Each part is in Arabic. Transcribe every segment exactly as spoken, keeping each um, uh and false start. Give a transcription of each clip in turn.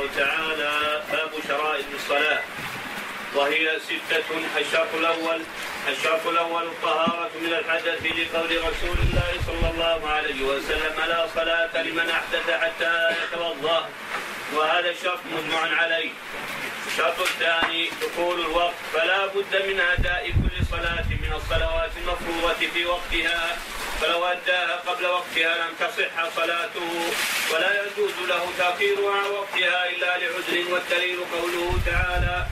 الله تعالى باب شرائع الصلاة، وهي ستة. الشرط الأول الشرط الأول الطهارة من الحدث، لقول رسول الله صلى الله عليه وسلم: لا صلاة لمن أحدث حتى يتوضأ، وهذا الشرط مجمع عليه. الشرط الثاني دخول الوقت، فلا بد من أداء كل صلاة من الصلوات المفروضة في وقتها، فلو أداها قبل وقتها لم تصح صلاته، ولا يجوز له تأخيرها عن وقتها إلا لعذر، والدليل قوله تعالى: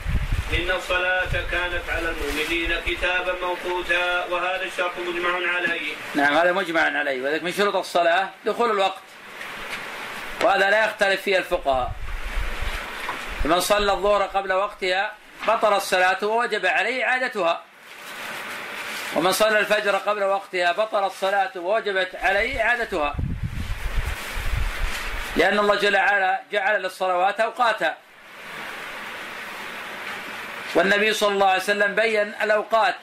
إن الصلاة كانت على المؤمنين كتابا موقوتا، وهذا الشرط مجمع عليه. نعم، هذا مجمع عليه، وذلك من شروط الصلاة دخول الوقت، وهذا لا يختلف فيه الفقهاء. من صلى الظهر قبل وقتها بطل الصلاة ووجب عليه إعادتها، ومن صلى الفجر قبل وقتها بطل الصلاة ووجبت عليه إعادتها، لأن الله جل وعلا جعل للصلوات أوقاتها، والنبي صلى الله عليه وسلم بين الأوقات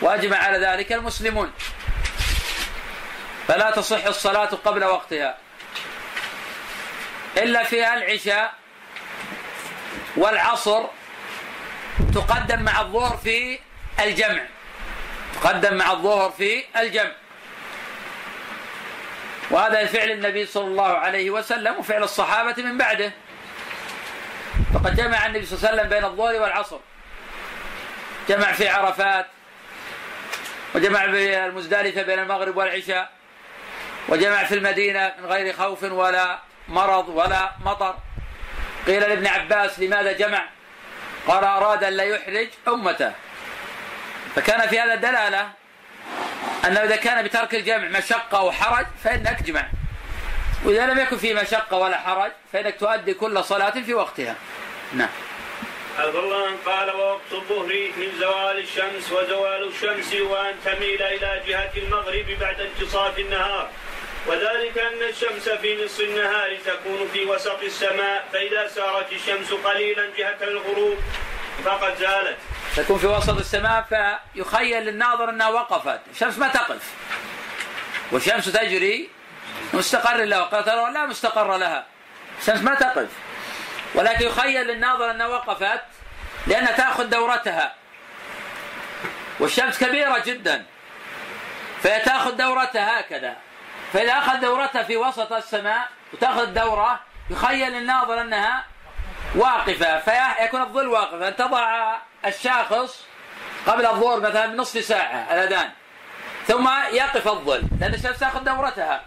وأجمع على ذلك المسلمون، فلا تصح الصلاة قبل وقتها إلا فيها العشاء والعصر تقدم مع الظهر في الجمع تقدم مع الظهر في الجمع وهذا فعل النبي صلى الله عليه وسلم وفعل الصحابة من بعده. فقد جمع النبي صلى الله عليه وسلم بين الظهر والعصر، جمع في عرفات، وجمع في المزدلفة بين المغرب والعشاء، وجمع في المدينة من غير خوف ولا مرض ولا مطر. قيل لابن عباس: لماذا جمع؟ قال: أراد أن لا يحرج أمته. فكان في هذا دلالة أنه إذا كان بترك الجمع مشقة وحرج فإنك جمع، وإذا لم يكن فيه مشقة ولا حرج فإنك تؤدي كل صلاة في وقتها. نعم. عبد الله قال: ووقت الظهر من زوال الشمس، وزوال الشمس وأن تميل إلى جهة المغرب بعد انتصاف النهار، وذلك أن الشمس في نصف النهار تكون في وسط السماء، فإذا سارت الشمس قليلا جهة الغروب فقد زالت. تكون في وسط السماء فيخيل للناظر أنها وقفت، الشمس ما تقف، والشمس تجري مستقر لها، وقال لا مستقر لها، الشمس ما تقف، ولكن يخيل للناظر أنها وقفت لأنها تأخذ دورتها، والشمس كبيرة جدا فيتأخذ دورتها هكذا، فإذا أخذ دورتها في وسط السماء وتأخذ دورة يخيل للناظر أنها واقفة، فيكون الظل واقف. أن تضع الشاخص قبل الظهر مثلا بنصف ساعة الأذان، ثم يقف الظل لأن الشمس تأخذ دورتها،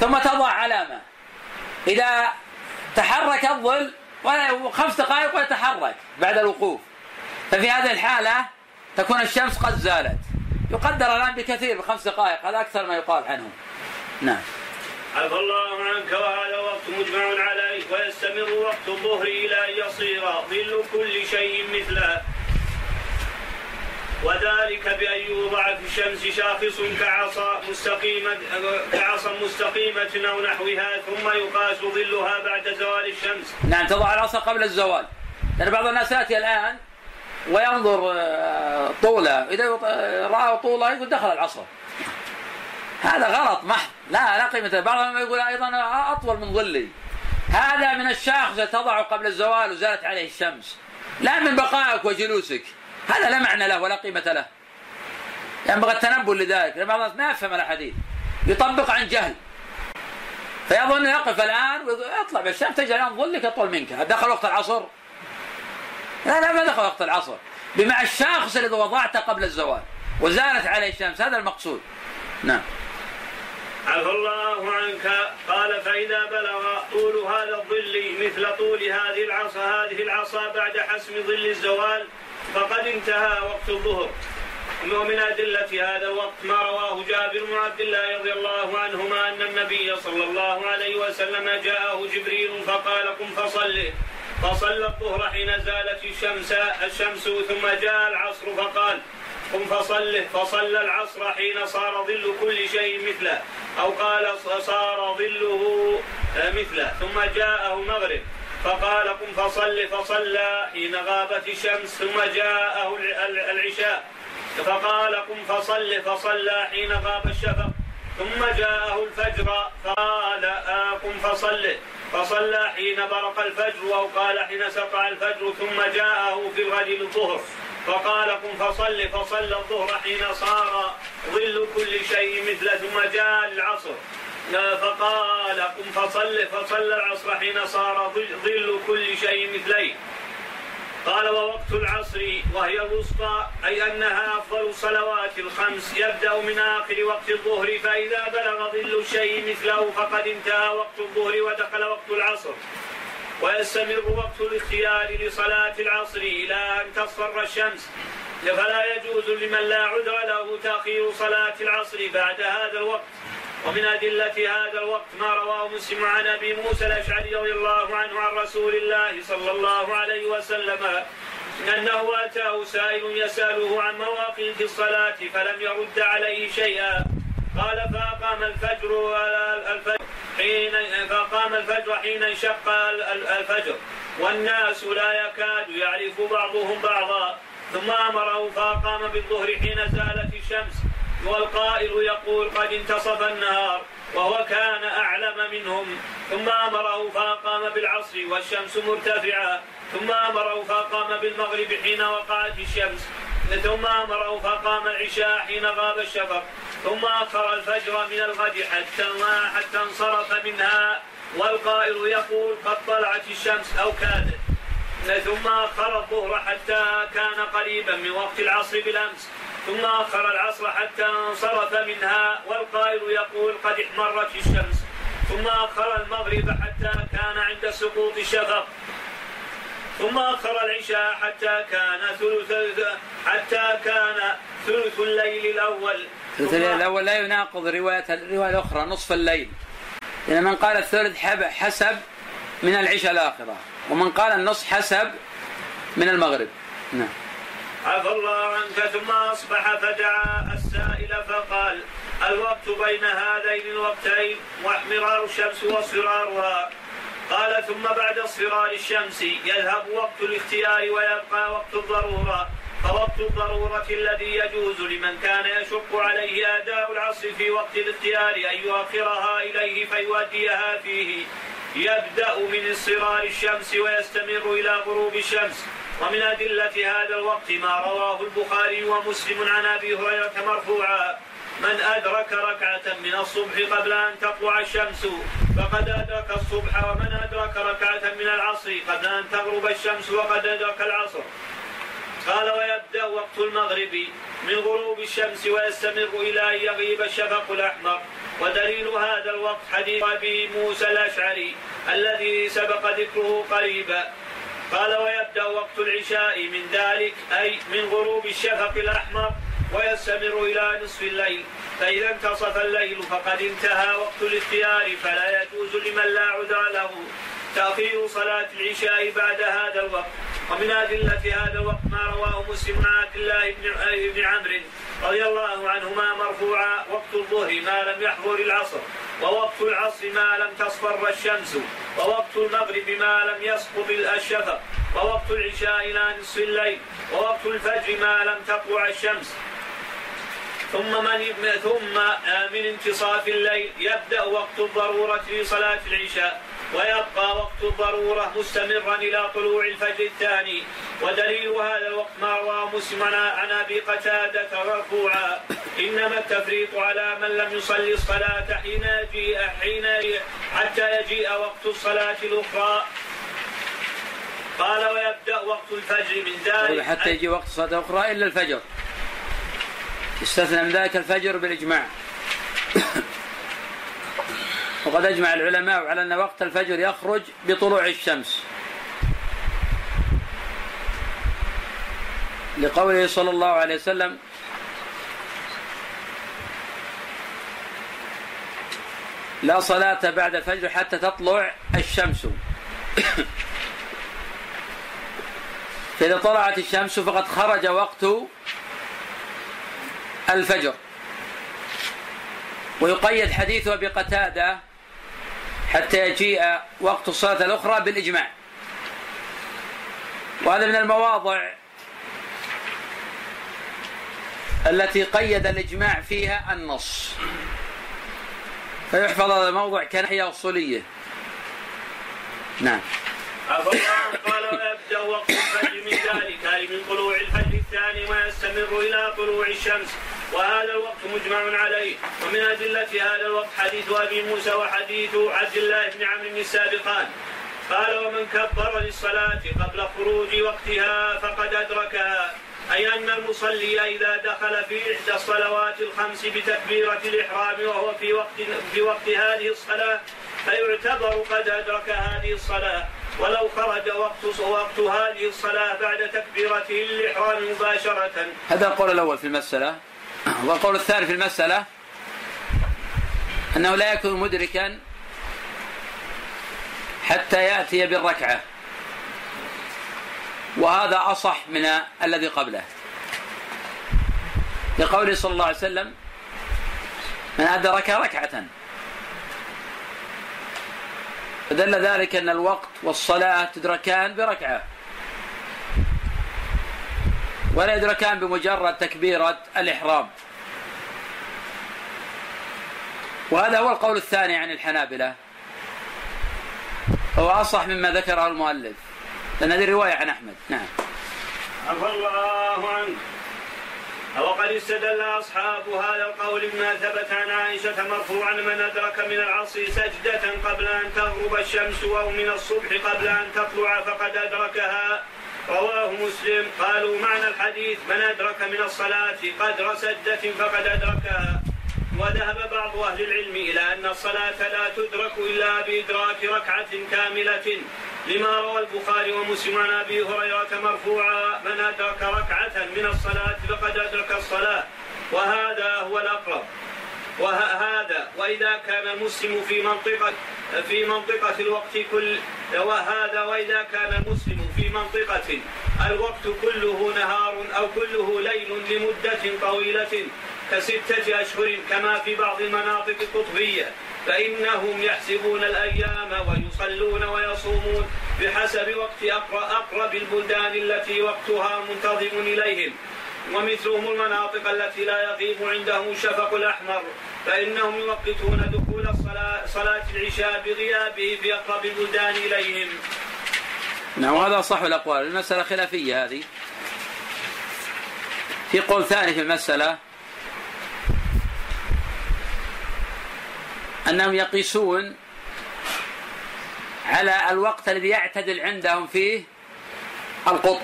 ثم تضع علامة. إذا تحرك الظل خمس دقائق ويتحرك بعد الوقوف، ففي هذه الحالة تكون الشمس قد زالت. يقدر الآن بكثير بخمس دقائق، هذا أكثر ما يقال عنه. نعم. عفى الله عنك. وهذا وقت مجمع عليه، ويستمر وقت الظهر إلى أن يصير ظل كل شيء مثله، وذلك بأن يوضع في الشمس شاخص كعصا مستقيمة كعصا مستقيمة أو نحوها، ثم يقاس ظلها بعد زوال الشمس. نعم، تضع العصا قبل الزوال، لأن بعض الناس يأتي الآن وينظر طوله، إذا رأى طوله يقول دخل العصر، هذا غلط محض، لا لا قيمة. بعضهم يقول أيضا أطول من ظلي، هذا من الشاخصة تضعه قبل الزوال وزالت عليه الشمس، لا من بقائك وجلوسك، هذا لا معنى له ولا قيمة له. ينبغي التنبه لذلك، لأن بعض الناس ما يفهم الحديث، يطبق عن جهل، فيظن يقف الآن ويطلع بالشمس تجي الآن ظلك أطول منك، دخل وقت العصر. لا لا ما دخل وقت العصر، بمع الشاخص الذي وضعته قبل الزوال وزالت عليه الشمس، هذا المقصود. نعم. عفى الله عنك. قال: فإذا بلغ طول هذا الظل مثل طول هذه العصا هذه العصا بعد حسم ظل الزوال فقد انتهى وقت الظهر. ومن أدلة هذا الوقت ما رواه جابر بن عبد الله رضي الله عنهما أن النبي صلى الله عليه وسلم جاءه جبريل فقال: قم فصلي، فصلى الظهر حين زالت الشمس الشمس ثم جاء العصر فقال: قم فصله، فصلى العصر حين صار ظل كل شيء مثله، أو قال صار ظله مثله، ثم جاءه مغرب فقال: قم فصله، فصلى حين غابت الشمس، ثم جاءه العشاء فقال: قم فصله، فصلى حين غاب الشفق، ثم جاءه الفجر فقال: قم فصله، فصلى حين برق الفجر أو قال حين سقع الفجر، ثم جاءه في الغد بالظهر فقال قم فصل، فصلى الظهر حين صار ظل كل شيء مثله، ثم جاء العصر فقال قم فصل، فصلى العصر حين صار ظل كل شيء مثليه. قال ووقت العصر وهي الوسطى، أي أنها أفضل الصلوات الخمس، يبدأ من آخر وقت الظهر، فإذا بلغ ظل الشيء مثله فقد انتهى وقت الظهر ودخل وقت العصر. ويستمر وقت الاختيار لصلاة العصر إلى أن تصفر الشمس، فلا يجوز لمن لا عذر له تأخير صلاة العصر بعد هذا الوقت. ومن أدلة هذا الوقت ما رواه مسلم عن أبي موسى الأشعري رضي الله عنه عن رسول الله صلى الله عليه وسلم أنه أتاه سائل يسأله عن مواقيت الصلاة فلم يرد عليه شيئا، قال فأقام الفجر حين فقام الفجر حين انشق الفجر والناس لا يكاد يعرف بعضهم بعضا، ثم أمره فأقام بالظهر حين زالت الشمس، والقائل يقول قد انتصف النهار وهو كان أعلم منهم، ثم أمره فأقام بالعصر والشمس مرتفعة، ثم أمره فأقام بالمغرب حين وقعت الشمس، ثم أمره فأقام العشاء حين غاب الشفق، ثم أخر الفجر من الغد حتى حتى انصرف منها، والقائل يقول قد طلعت الشمس أو كادت، ثم أخر الظهر حتى كان قريبا من وقت العصر بالأمس، ثم أخر العصر حتى انصرف منها، والقائل يقول قد احمرت الشمس، ثم أخر المغرب حتى كان عند سقوط الشفق، ثم أخر العشاء حتى كان ثلث حتى كان ثلث الليل الأول. ثلث الليل الأول لا يناقض رواية الرواية الأخرى نصف الليل، لأن من قال الثلث حسب من العشاء الآخرة، ومن قال النصف حسب من المغرب. نعم. عفى الله عنك. ثم أصبح فدعا السائل فقال الوقت بين هذين الوقتين واحمرار الشمس واصفرارها. قال ثم بعد اصفرار الشمس يذهب وقت الاختيار ويبقى وقت الضرورة، فوقت الضرورة الذي يجوز لمن كان يشق عليه أداء العصر في وقت الاختيار أن يؤخرها إليه فيؤديها فيه، يبدأ من اصفرار الشمس ويستمر إلى غروب الشمس. ومن أدلة هذا الوقت ما رواه البخاري ومسلم عن أبي هريرة مرفوعا من أدرك ركعة من الصبح قبل أن تطلع الشمس فقد أدرك الصبح، ومن أدرك ركعة من العصر قبل أن تغرب الشمس وقد أدرك العصر. قال ويبدأ وقت المغرب من غروب الشمس ويستمر إلى أن يغيب الشفق الأحمر. ودليل هذا الوقت حديث أبي موسى الأشعري الذي سبق ذكره قريبا. قال ويبدأ وقت العشاء من ذلك أي من غروب الشفق الأحمر ويستمر إلى نصف الليل، فإذا انتصف الليل فقد انتهى وقت الاختيار، فلا يجوز لمن لا عذر له تأخير صلاة العشاء بعد هذا الوقت. ومن أدلة هذا الوقت ما رواه مسلم عن عبد الله بن عمرو رضي الله عنهما مرفوعا وقت الظهر ما لم يحضر العصر، ووقت العصر ما لم تصفر الشمس، ووقت المغرب ما لم يسقط الشفق، ووقت العشاء إلى نصف الليل، ووقت الفجر ما لم تطلع الشمس. ثم من, ثم من انتصاف الليل يبدأ وقت الضرورة لصلاة العشاء ويبقى وقت الضرورة مستمرا إلى طلوع الفجر الثاني. ودليل هذا الوقت ما رواه مسلم عن أبي قتادة مرفوعا إنما التفريط على من لم يصلي الصلاة حين يجيء حين حتى يجيء وقت الصلاة الأخرى. قال ويبدأ وقت الفجر من ذلك حتى يجي وقت الصلاة الأخرى إلا الفجر، استثنى من ذلك الفجر بالإجماع. وقد أجمع العلماء على أن وقت الفجر يخرج بطلوع الشمس لقوله صلى الله عليه وسلم لا صلاة بعد الفجر حتى تطلع الشمس. فإذا طلعت الشمس فقد خرج وقت الفجر. ويقيد حديث أبي قتادة حتى يجيء وقت الصلاة الأخرى بالإجماع، وهذا من المواضع التي قيد الإجماع فيها النص، فيحفظ هذا الموضع كناحية أصولية. نعم. قال ويبدأ وقت الحج من ذلك أي من طلوع الحج الثاني ويستمر إلى طلوع الشمس، وهذا الوقت مجمع عليه. ومن أدلة هذا الوقت حديث أبي موسى وحديث عبد الله بن عمرو السابقان. قال ومن كبر للصلاة قبل خروج وقتها فقد أدركها، أي أن المصلي إذا دخل في إحدى الصلوات الخمس بتكبيرة الإحرام وهو في وقت في وقت هذه الصلاة فيعتبر قد أدرك هذه الصلاة، ولو خرج وقت وقت هذه الصلاة بعد تكبيرته الإحرام مباشرة. هذا القول الأول في المسألة. والقول الثاني في المسألة أنه لا يكون مدركا حتى يأتي بالركعة، وهذا أصح من الذي قبله، لقوله صلى الله عليه وسلم من أدرك ركعة، فدل ذلك أن الوقت والصلاة تدركان بركعة، ولا يدركان بمجرد تكبيرة الإحرام. وهذا هو القول الثاني عن الحنابلة، هو أصح مما ذكره المؤلف، لأن هذه رواية عن أحمد. نعم. عفى الله عنه. وقد استدل أصحاب هذا القول بما ثبت عن عائشة مرفوعا من أدرك من العصر سجدة قبل أن تغرب الشمس أو من الصبح قبل أن تطلع فقد أدركها، رواه مسلم. قالوا معنى الحديث من أدرك من الصلاة قدر سجدة فقد أدركها. وذهب بعض أهل العلم إلى أن الصلاة لا تدرك إلا بإدراك ركعة كاملة، لما روى البخاري ومسلم عن أبي هريرة مرفوعا من أدرك ركعة من الصلاة فقد أدرك الصلاة، وهذا هو الأقرب. وهذا وإذا كان المسلم في منطقة في منطقة الوقت كل وهذا وإذا كان المسلم في منطقة الوقت كله نهار أو كله ليل لمدة طويلة كستة أشهر كما في بعض المناطق القطبية، فإنهم يحسبون الأيام ويصلون ويصومون بحسب وقت أقرب البلدان التي وقتها منتظم إليهم، ومثلهم المناطق التي لا يغيب عندهم الشفق الأحمر، فإنهم يوقتون دخول صلاة العشاء بغيابه في أقرب البلدان إليهم. نعم، وهذا صح الأقوال. المسألة خلافية هذه. في قول ثاني في المسألة أنهم يقيسون على الوقت الذي يعتدل عندهم فيه القطب،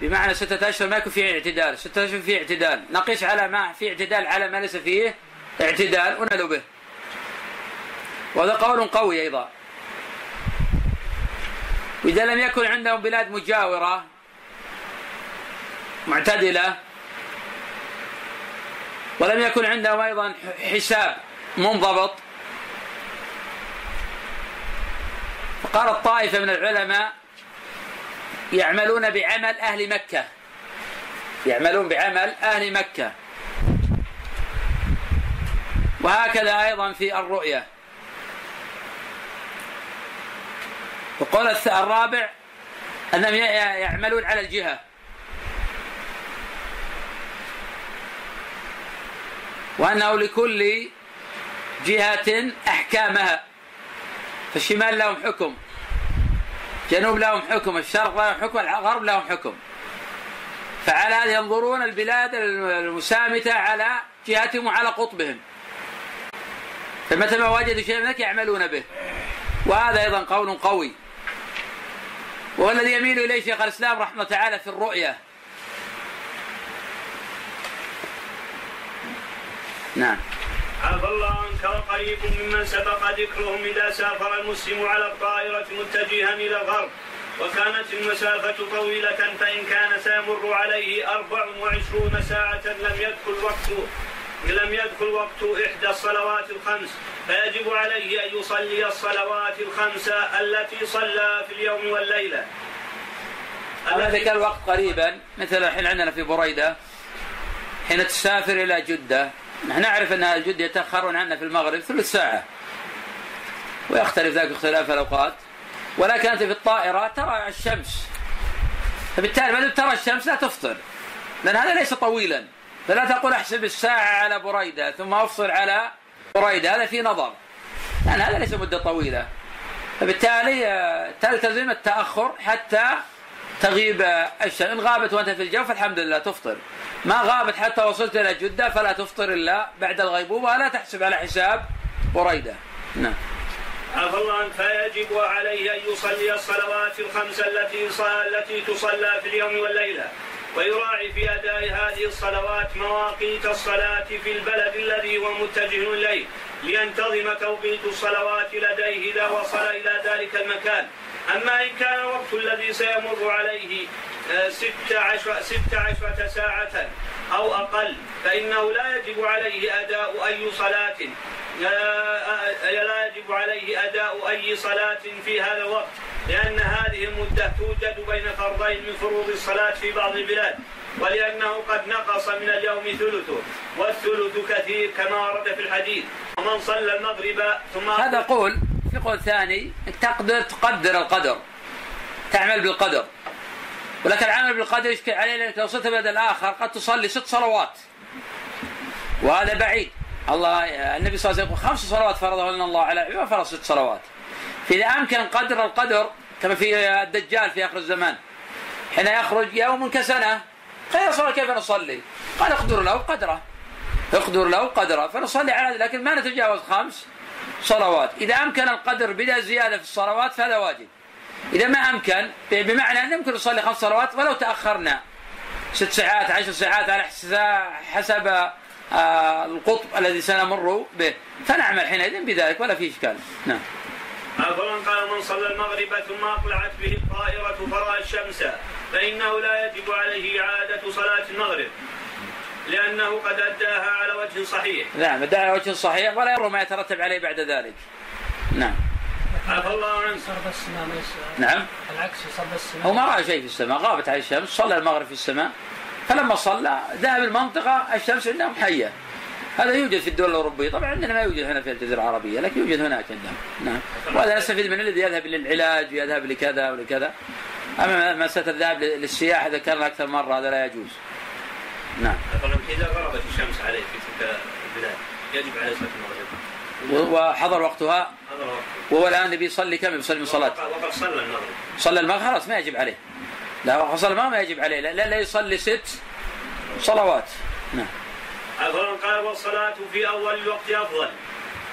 بمعنى ستة أشهر ما يكون فيه اعتدال، ستة أشهر فيه اعتدال، نقيس على ما فيه اعتدال على ما ليس فيه اعتدال ونلو به، وهذا قول قوي أيضا. وإذا لم يكن عندهم بلاد مجاورة معتدلة، ولم يكن عندهم أيضا حساب منضبط، فقال الطائفة من العلماء يعملون بعمل أهل مكة، يعملون بعمل أهل مكة، وهكذا أيضا في الرؤية. وقال الرابع أنهم يعملون على الجهة، وأنه لكل جهة أحكامها، فالشمال لهم حكم، جنوب لهم حكم، الشرق لهم حكم، الغرب لهم حكم، فعلى هذا ينظرون البلاد المسامتة على جهتهم وعلى قطبهم، فمتى ما وجدوا شيء من ذلك يعملون به، وهذا أيضا قول قوي. والذي يميل إليه شيخ الإسلام رحمه الله تعالى في الرؤية. نعم. عفى الله عنك. وقريب ممن سبق ذكرهم إذا سافر المسلم على الطائرة متجها إلى الغرب وكانت المسافة طويلة، فإن كان سيمر عليه أربع وعشرون ساعة لم يدخل وقته لم يدخل وقت إحدى الصلوات الخمس، فيجب عليه أن يصلي الصلوات الخمسة التي صلى في اليوم والليلة. ذلك الوقت قريبا، مثل الحين عندنا في بريدة حين تسافر إلى جدة، نحن نعرف أن الجدة يتأخرون عنا في المغرب ثلث ساعة، ويختلف ذلك اختلاف الأوقات، ولكن أنت في الطائرة ترى الشمس، فبالتالي ما دام ترى الشمس لا تفطر، لأن هذا ليس طويلا، فلا تقول أحسب الساعة على بريدة ثم أفصل على بريدة، هذا في نظر. يعني هذا ليس مدة طويلة، فبالتالي تلتزم التأخر حتى تغيب الشمس. إن غابت وأنت في الجو فالحمد لله تفطر، ما غابت حتى وصلت إلى جدة فلا تفطر إلا بعد الغيبوبة، ولا تحسب على حساب بريدة. نعم. عفى الله عنه. فيجب عليه أن يصلي الصلوات الخمس التي التي تصلى في اليوم والليلة، ويراعي في أداء هذه الصلوات مواقيت الصلاة في البلد الذي هو متجه إليه، لينتظم توقيت الصلوات لديه إذا وصل إلى ذلك المكان. أما إن كان الوقت الذي سيمر عليه ست عشرة, ست عشرة ساعة أو أقل، فإنه لا يجب عليه أداء أي صلاة لا يجب عليه أداء أي صلاة في هذا الوقت، لأن هذه المدة توجد بين فرضين من فروض الصلاة في بعض البلاد، ولأنه قد نقص من اليوم ثلثه، والثلث كثير كما ورد في الحديث، ومن صلى المغرب ثم هذا قول. في قول ثاني تقدر تقدر القدر، تعمل بالقدر، ولكن العمل بالقدر يشكل عليه، لأنك لو صلت بدل آخر قد تصلي ست صلوات وهذا بعيد. الله النبي صلى الله عليه وسلم يقول خمس صلوات فرضه لنا الله على عباده، فرض ست صلوات. فإذا أمكن قدر القدر كما في الدجال في آخر الزمان حين يخرج يوم كسنة، قال صلى كيف نصلي؟ قال اقدر له قدره، اقدر له قدره فنصلي على، لكن ما نتجاوز خمس صلوات. إذا أمكن القدر بلا زيادة في الصلوات فهذا واجب. إذا ما أمكن بمعنى أن يمكن نصلي خمس صلوات ولو تأخرنا ست ساعات عشر ساعات على حسب القطب الذي سنمر به، فنعمل حينئذ بذلك ولا فيه إشكال. نعم. أولا قال من صلى المغرب ثم أقلعت به الطائرة فرأى الشمس فإنه لا يجب عليه إعادة صلاة المغرب، لأنه قد أداها على وجه صحيح. نعم، أداها على وجه صحيح ولا يرى ما يترتب عليه بعد ذلك. نعم. عفى الله عنه. نعم. العكس صب السماء. هو ما رأى شيء في السماء، غابت عليه الشمس، صلى المغرب في السماء، فلما صلى ذهب المنطقة الشمس عندهم حية. هذا يوجد في الدول الأوروبية، طبعا عندنا ما يوجد هنا في الجزيرة العربية، لكن يوجد هناك عندنا. نعم. وهذا نستفيد من الذي يذهب للعلاج ويذهب لكذا ولكذا. أما مسألة الذهاب للسياحة ذكرنا أكثر مرة، هذا لا يجوز. نعم. طبعا إذا غربت الشمس عليه في تلك البلاد يجب عليه صلاة المغرب. وحضر وقتها. حضر وقتها. وهو الآن بيصلي كم يصلي من صلاة؟ وقد صلى المغرب. صلى المغرب خلاص ما يجب عليه. لا وقد صلى ما ما يجب عليه، لا لا يصلي ست صلوات. نعم. أفضل قال والصلاة في أول الوقت أفضل،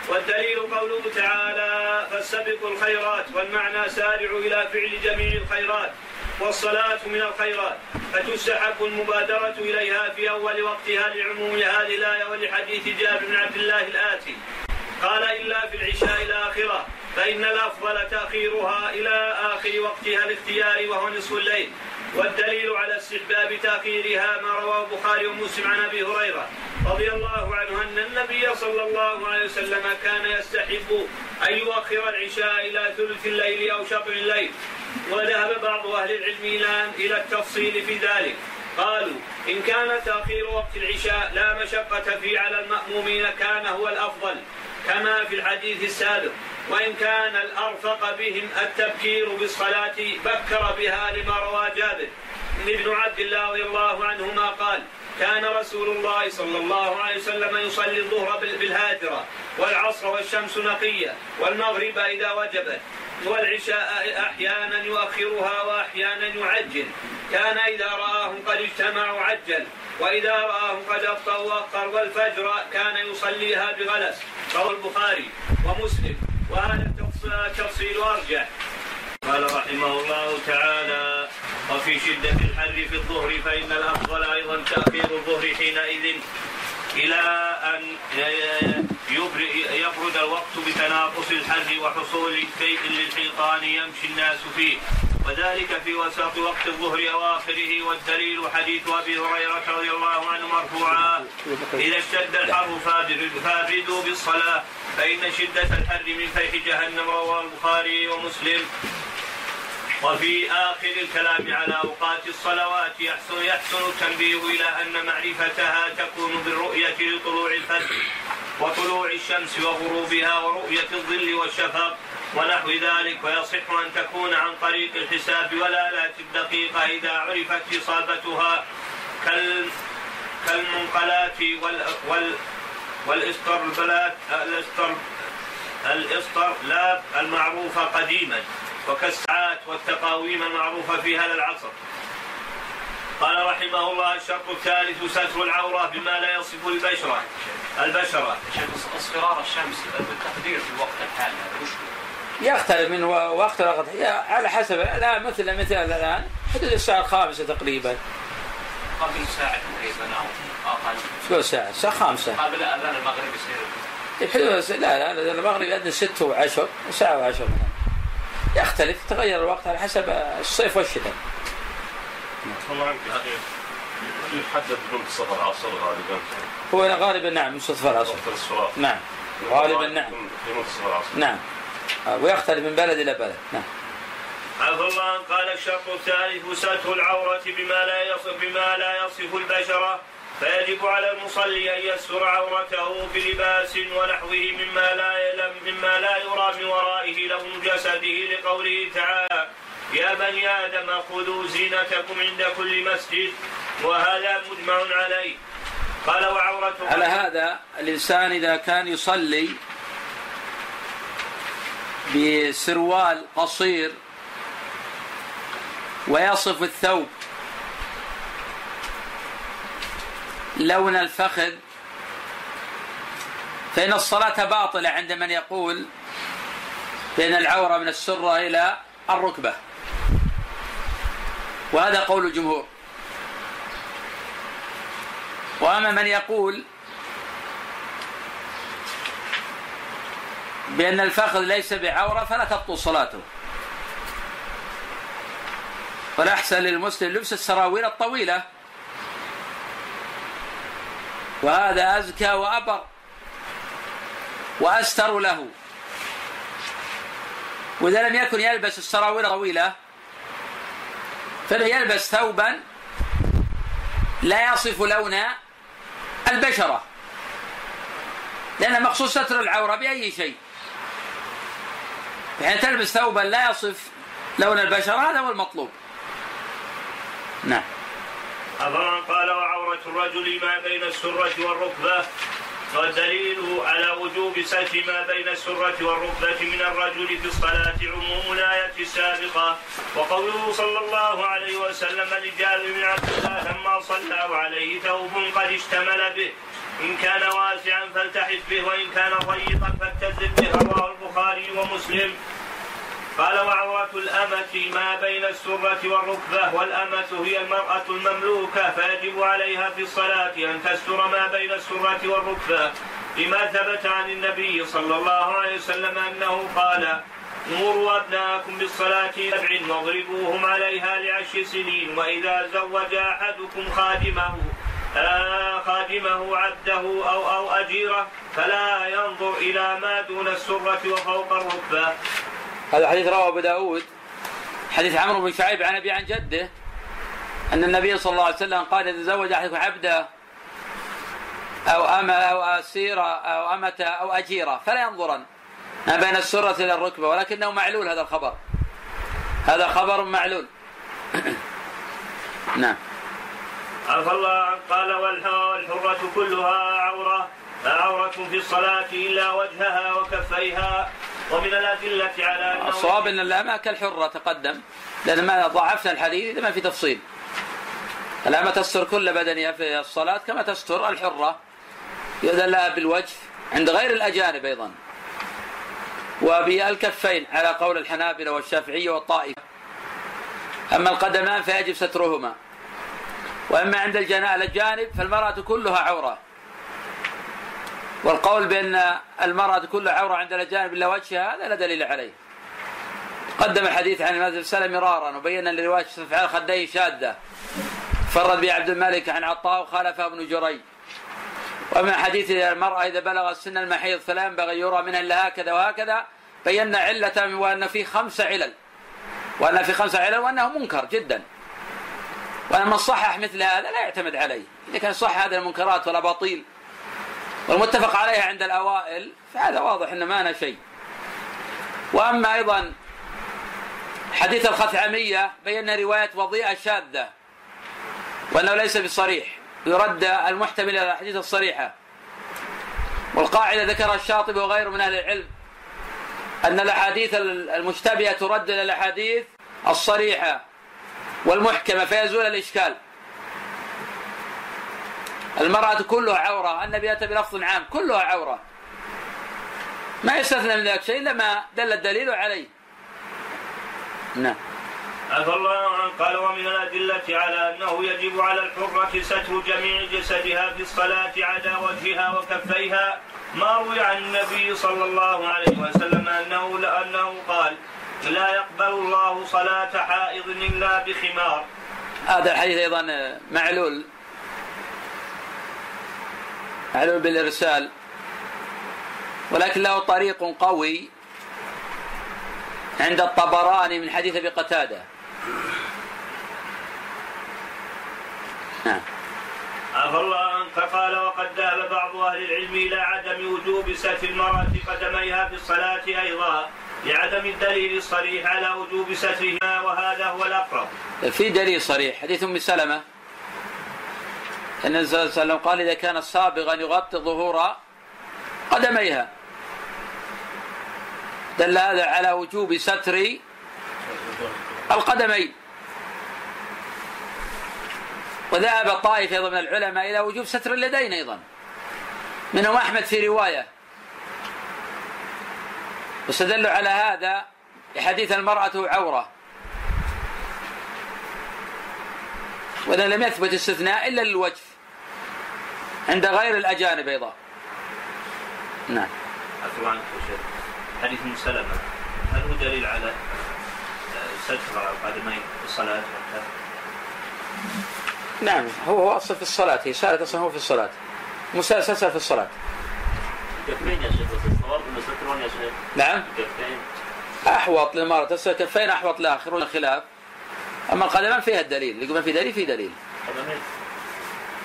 والدليل قوله تعالى فاستبقوا الخيرات، والمعنى سارعوا إلى فعل جميع الخيرات، والصلاة من الخيرات، فتستحب المبادرة إليها في أول وقتها لعموم هذه الآية ولحديث جابر بن عبد الله الآتي قال إلا في العشاء الآخرة، فإن الأفضل تأخيرها إلى آخر وقتها الاختياري وهو نصف الليل، والدليل على استحباب تأخيرها ما رواه البخاري ومسلم عن أبي هريرة رضي الله عنه أن النبي صلى الله عليه وسلم كان يستحب أن يؤخر العشاء إلى ثلث الليل أو شطر الليل، وذهب بعض أهل العلم إلى التفصيل في ذلك، قالوا إن كان تأخير وقت العشاء لا مشقة فيه على المأمومين كان هو الأفضل كما في الحديث السابق، وإن كان الأرفق بهم التبكير بالصلاة بكر بها لما روى جابر ابن عبد الله رضي الله عنهما قال كان رسول الله صلى الله عليه وسلم يصلي الظهر بالهاجرة، والعصر والشمس نقية، والمغرب إذا وجبت، والعشاء أحيانا يؤخرها وأحيانا يعجل، كان إذا رآهم قد اجتمعوا عجل، وإذا رآهم قد أبطأوا وأخر، والفجر كان يصليها بغلس، رواه البخاري ومسلم، وهذا التفصيل أرجح. قال رحمه الله تعالى وفي شدة الحر في الظهر فإن الأفضل أيضا تأخير الظهر حينئذ إلى أن يبرد الوقت بتناقص الحر وحصول كيء للحيطان يمشي الناس فيه، وذلك في وسط وقت الظهر أواخره، والدليل حديث أبي هريرة رضي الله عنه مرفوعا إذا اشتد الحر فابردوا بالصلاة فإن شدة الحر من فيح جهنم، رواه البخاري ومسلم. وفي آخر الكلام على أوقات الصلوات يحسن, يحسن التنبيه إلى أن معرفتها تكون بالرؤية لطلوع الفجر وطلوع الشمس وغروبها ورؤية الظل والشفق ونحو ذلك، ويصح أن تكون عن طريق الحساب والآلات الدقيقة إذا عرفت إصابتها كالمنقلات وال... وال... والاستربلات الإفطار لاب المعروفة قديما، وكالساعات والتقاويم المعروفة في هذا العصر. قال رحمه الله: الشرط الثالث ستر العورة بما لا يصف البشرة البشرة اصفرار الشمس بالتقدير في الوقت الحالي يختلف من وقت الغد على حسب، لا مثل مثل الآن حدود الساعة الخامسة تقريبا، قبل ساعة تقريبا أو أقل. شو ساعة؟ الساعة خامسة قبل أذان المغرب يصير. لا لا المغرب أذن ست وعشر ساعة وعشر منها. يختلف تغير الوقت على حسب الصيف والشتاء. والله عندي هذه يحدد من صفر العصر غالبا. هو غالبا نعم من صفر العصر. نعم غالبا نعم. من صفر العصر. نعم. ويختلف من بلد إلى بلد. نعم. عفو الله. قال: الشرط الثالث ستر العورة بما لا يصف بما لا يصف البشرة، فيجب على المصلي أن يستر عورته بلباس ونحوه مما لا مما لا يرى من ورائه لون جسده، لقوله تعالى: يا بني آدم خذوا زينتكم عند كل مسجد، وهذا مجمع عليه. قال: وعورته على هذا الإنسان إذا كان يصلي بسروال قصير ويصف الثوب لون الفخذ، فإن الصلاة باطلة عند من يقول بأن العورة من السرة إلى الركبة، وهذا قول الجمهور. وأما من يقول بأن الفخذ ليس بعورة فلا تبطل صلاته، والأحسن للمسلم لبس السراويل الطويلة، وهذا أزكى وأبر وأستر له. وإذا لم يكن يلبس السراويل الطويلة فإنه يلبس ثوبا لا يصف لون البشرة، لأنه مقصود ستر العورة بأي شيء، يعني تلبس ثوبا لا يصف لون البشرة، هذا هو المطلوب. نعم. أظن قال: وعورة الرجل ما بين السرة والركبة، والدليل على وجوب ستر ما بين السرة والركبة من الرجل في الصلاة عموم الآية السابقة، وقوله صلى الله عليه وسلم لجابر بن عبد الله لما صلى عليه: ثوب قد اشتمل به، إن كان واسعا فالتحف به، وإن كان ضيقا فاتزن به. رواه البخاري ومسلم. قال: وعورة الأمة ما بين السرة والركبة، والأمة هي المرأة المملوكة، فيجب عليها في الصلاة أن تستر ما بين السرة والركبة، لما ثبت عن النبي صلى الله عليه وسلم أنه قال: مروا أبناكم بالصلاة سبع واضربوهم عليها لعشر سنين، وإذا زوج أحدكم خادمه آه خادمه عبده أو أو أجيره فلا ينظر إلى ما دون السرة وفوق الركبة. هذا حديث رواه أبو داود، حديث عمرو بن شعيب عن أبي عن جده أن النبي صلى الله عليه وسلم قال: إذا تزوج أحدكم عبده أو أمة أو أسيرة أو أمة أو أجيرة فلا ينظرن ما بين السرة إلى الركبة، ولكنه معلول هذا الخبر، هذا خبر معلول. نعم. عفى الله. قال: والحرة كلها عورة، عورة في الصلاة إلا وجهها وكفيها. ومن الأدلة على أنه الصواب أن الأمة كالحرة تقدم، لأن ما ضعفنا الحديث لما في تفصيل. الأمة تستر كل بدنها في الصلاة كما تستر الحرة، يدل لها بالوجه عند غير الأجانب أيضا، وبالكفين على قول الحنابلة والشافعية والطائفة. أما القدمان فيجب سترهما. وأما عند الأجانب فالمرأة كلها عورة، والقول بأن المرأة كلها عورة عند الأجانب إلا وجهها هذا لا دليل عليه. قدم الحديث عن النبي صلى الله عليه وسلم مرارا، وبينا أن رواية استفعال خديه شاذة، فرد به عبد الملك عن عطاء وخالفه ابن جريج. ومن حديث المرأة إذا بلغت سن المحيض فلا ينبغي يرى منها إلا هكذا وهكذا، بينا علة وأن في خمسة علل وأن في خمسة علل وأنه منكر جدا، وأن من صحح مثل هذا لا يعتمد عليه. إذا كان صح هذا المنكرات والأباطيل والمتفق عليها عند الأوائل فهذا واضح أنه ما أنا شيء. وأما أيضا حديث الخثعمية بينا رواية وضيئة شاذة وأنه ليس بصريح، يرد المحتمل إلى الأحاديث الصريحة. والقاعدة ذكر الشاطبي وغيره من أهل العلم أن الأحاديث المشتبهة ترد إلى الأحاديث الصريحة والمحكمة فيزول الإشكال. المرأة كلها عورة، النبي أتى بلفظ عام كلها عورة، ما يستثنى من ذلك شيء إلا ما دل الدليل عليه. نعم. عفى الله عنه. قال ومن الأدلة على أنه يجب على الحرة ستر جميع جسدها في الصلاة عدا وجهها وكفيها ما روي عن النبي صلى الله عليه وسلم أنه لأنه قال لا يقبل الله صلاة حائض إلا بخمار. هذا الحديث أيضا معلول معلول بالإرسال، ولكن له طريق قوي عند الطبراني من حديث أبي قتادة. نعم. عفى الله عنك. فقال وقد ذهب بعض أهل العلم إلى عدم وجوب ستر المرأة قدميها في الصلاة أيضا لعدم الدليل الصريح على وجوب سترها، وهذا هو الأقرب. في دليل صريح، حديث أم سلمة أن النبي صلى الله عليه وسلم قال إذا كان السابغ أن يغطي ظهور قدميها، دل هذا على وجوب ستر القدمين. وذهب الطائفة أيضا من العلماء إلى وجوب ستر اليدين أيضا، منهم أحمد في رواية، واستدلوا على هذا بحديث المرأة عورة، وإذا لم يثبت استثناء إلا للوجه عند غير الأجانب أيضا. نعم. حديث أم سلمة هل هو دليل على ستر القدمين في الصلاة؟ نعم، هو أصل في الصلاة، هي سألت أصلا هو في الصلاة، مسلسل في الصلاة. كفين يا شيخ، الصواب أنه سترون يا شيخ. نعم. كفين. أحوط للمرأة تستر كفين، أحوط لآخر الخلاف. أما القدمان فيها الدليل، يقول ما في دليل في دليل. قدمين.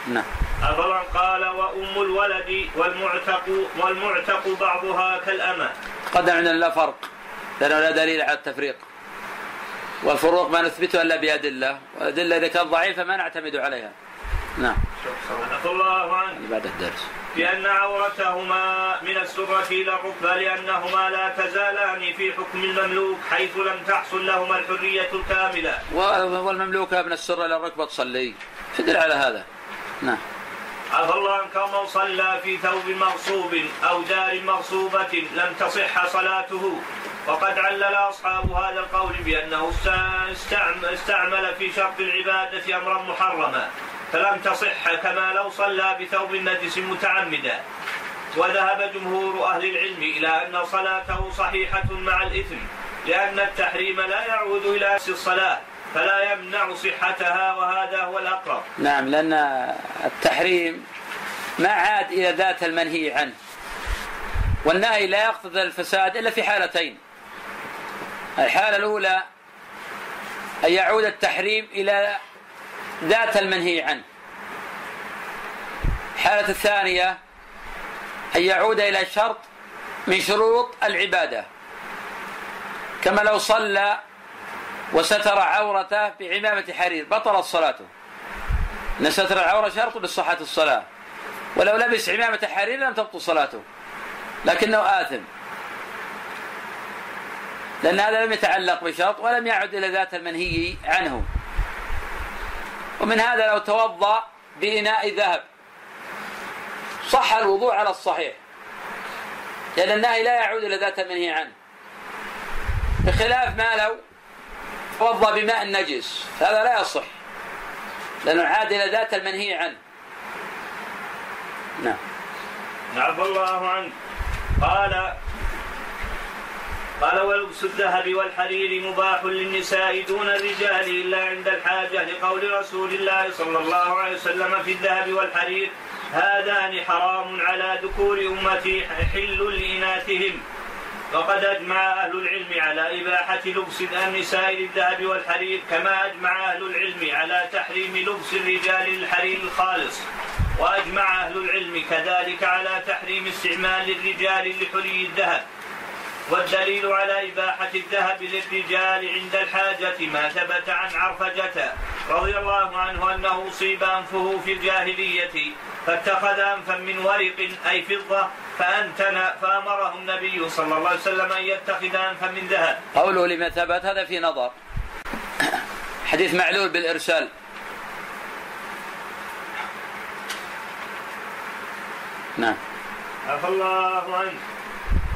نعم. أبلا قال وأم الولد والمعتق والمعتق بعضها كالأمة. قد عندنا لا فرق، لأنه لا دليل على التفريق، والفروق ما نثبتها إلا بأدلة، والأدلة إذا كانت ضعيفة ما نعتمد عليها. نعم. رضي الله عنه بعد الدرس بأن عورتهما من السرة إلى الركبة لأنهما لا تزالان في حكم المملوك حيث لم تحصل لهما الحرية الكاملة. والمملوكة من السرة إلى الركبة تصلي، تدل على هذا. نعم. عفى الله عنك. ومن صلى في ثوب مغصوب أو دار مغصوبة لم تصح صلاته، وقد علل أصحاب هذا القول بأنه استعمل في شرط العبادة أمرا محرما فلم تصح كما لو صلى بثوب نجس متعمدا، وذهب جمهور أهل العلم إلى أن صلاته صحيحة مع الإثم لأن التحريم لا يعود إلى أساس الصلاة فلا يمنع صحتها، وهذا هو الأقرب. نعم، لأن التحريم ما عاد إلى ذات المنهي عنه، والنهي لا يقتضي الفساد إلا في حالتين. الحالة الأولى أن يعود التحريم إلى ذات المنهي عنه. الحالة الثانية أن يعود إلى شرط من شروط العبادة، كما لو صلى وستر عورته بعمامة حرير بطلت صلاته، أن ستر العورة شرط لصحة الصلاة، ولو لبس عمامة حرير لم تبطل صلاته لكنه آثم، لأن هذا لم يتعلق بشرط ولم يعد إلى ذات المنهي عنه. ومن هذا لو توضأ بإناء ذهب صح الوضوء على الصحيح، لأن النهي لا يعود إلى ذات المنهي عنه، بخلاف ما لو توضأ بماء نجس هذا لا يصح لأنه عاد إلى ذات المنهي عنه. نعم. عفى الله عنه. قال قال ولبس الذهب والحرير مباح للنساء دون الرجال إلا عند الحاجة لقول رسول الله صلى الله عليه وسلم في الذهب والحرير هذان حرام على ذكور أمتي حل لإناثهم، وقد أجمع أهل العلم على إباحة لبس النساء للذهب والحرير كما أجمع أهل العلم على تحريم لبس الرجال للحرير الخالص، وأجمع أهل العلم كذلك على تحريم استعمال الرجال لحلي الذهب، والدليل على إباحة الذهب للرجال عند الحاجة ما ثبت عن عرفجة رضي الله عنه أنه أصيب أنفه في الجاهلية فاتخذ أنفا من ورق أي فضة فأنتن فأمره النبي صلى الله عليه وسلم أن يتخذ أنفا من ذهب. قوله لما ثبت هذا في نظر، حديث معلول بالإرسال، نعم عفى الله عنه.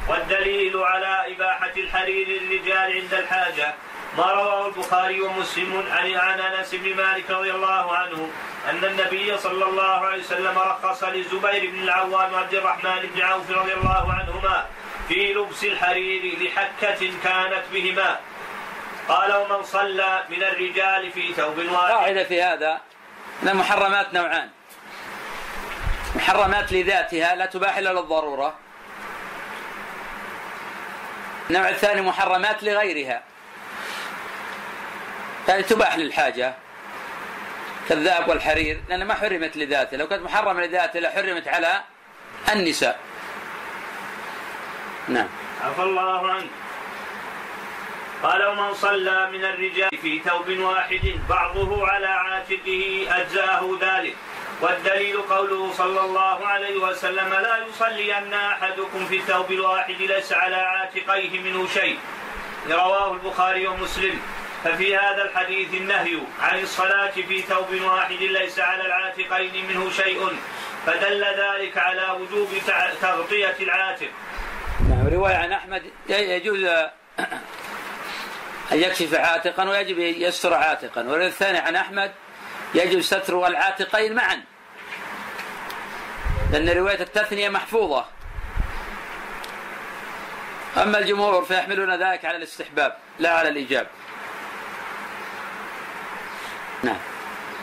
والدليل على إباحة الحرير للرجال عند الحاجة ما رواه البخاري ومسلم عن أنس بن مالك رضي الله عنه أن النبي صلى الله عليه وسلم رخص لزبير بن العوام وعبد الرحمن بن عوف رضي الله عنهما في لبس الحرير لحكة كانت بهما. قال ومن صلى من الرجال في ثوب واحد. قاعدة في هذا أن المحرمات نوعان، محرمات لذاتها لا تباح إلا للضرورة، النوع الثاني محرمات لغيرها يعني تباح للحاجة كالذهب والحرير لأنها ما حرمت لذاتها، لو كانت محرمة لذاتها لحرمت على النساء. نعم عفى الله عنه. قال ومن صلى من الرجال في ثوب واحد بعضه على عاتقه أجزاه ذلك. والدليل قوله صلى الله عليه وسلم لا يصلين أحدكم في الثوب الواحد ليس على عاتقيه منه شيء، رواه البخاري ومسلم. ففي هذا الحديث النهي عن الصلاة في ثوب واحد ليس على العاتقين منه شيء، فدل ذلك على وجوب تغطية العاتق. نعم رواية عن أحمد يجوز أن يكشف عاتقا ويجب يستر عاتقا، والرواية الثانية عن أحمد يجب ستر العاتقين معا لأن رواية التثنية محفوظة. أما الجمهور فيحملون ذلك على الاستحباب لا على الإيجاب. نعم.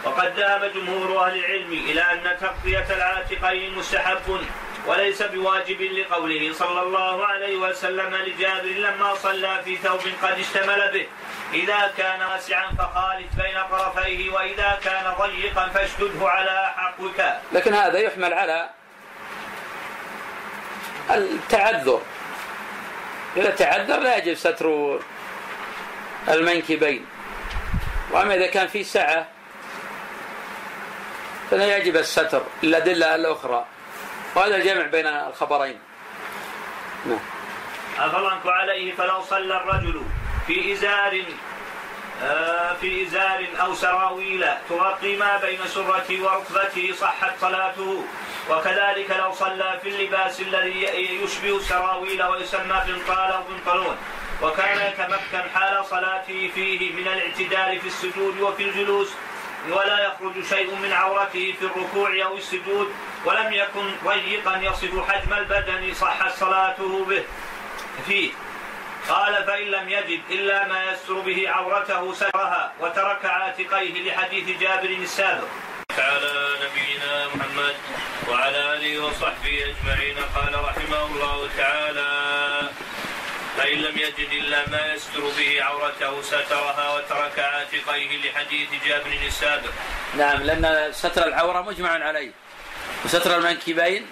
وقد ذهب جمهور أهل العلم إلى أن تغطية العاتقين مستحب وليس بواجب لقوله صلى الله عليه وسلم لجابر لما صلى في ثوب قد اشتمل به إذا كان واسعا فخالف بين طرفيه وإذا كان ضيقا فاشدده على حقك. لكن هذا يحمل على التعذر، إذا تعذر لا يجب ستر المنكبين، وأما إذا كان في سعة فلا يجب الستر للأدلة الأخرى، وهذا الجمع بين الخبرين. نعم أفلنك عليه فلو صلى الرجل في إزار في إزار أو سراويل تغطي ما بين سرته وركبته صحت صلاته، وكذلك لو صلى في اللباس الذي يشبه السراويل ويسمى بنطال أو بنطلون وكان يتمكن حال صلاته فيه من الاعتدال في السجود وفي الجلوس ولا يخرج شيء من عورته في الركوع أو السجود ولم يكن ضيقا يصف حجم البدن صحت صلاته به فيه. قال فإن لم يجد إلا ما يستر به عورته سترها وترك عاتقيه لحديث جابر السابق. على نبينا محمد وعلى آله وصحبه أجمعين. قال رحمه الله تعالى فإن لم يجد إلا ما يستر به عورته سترها وترك عاتقيه لحديث جابر السابق. نعم، لأن ستر العورة مجمع عليه، وستر المنكبين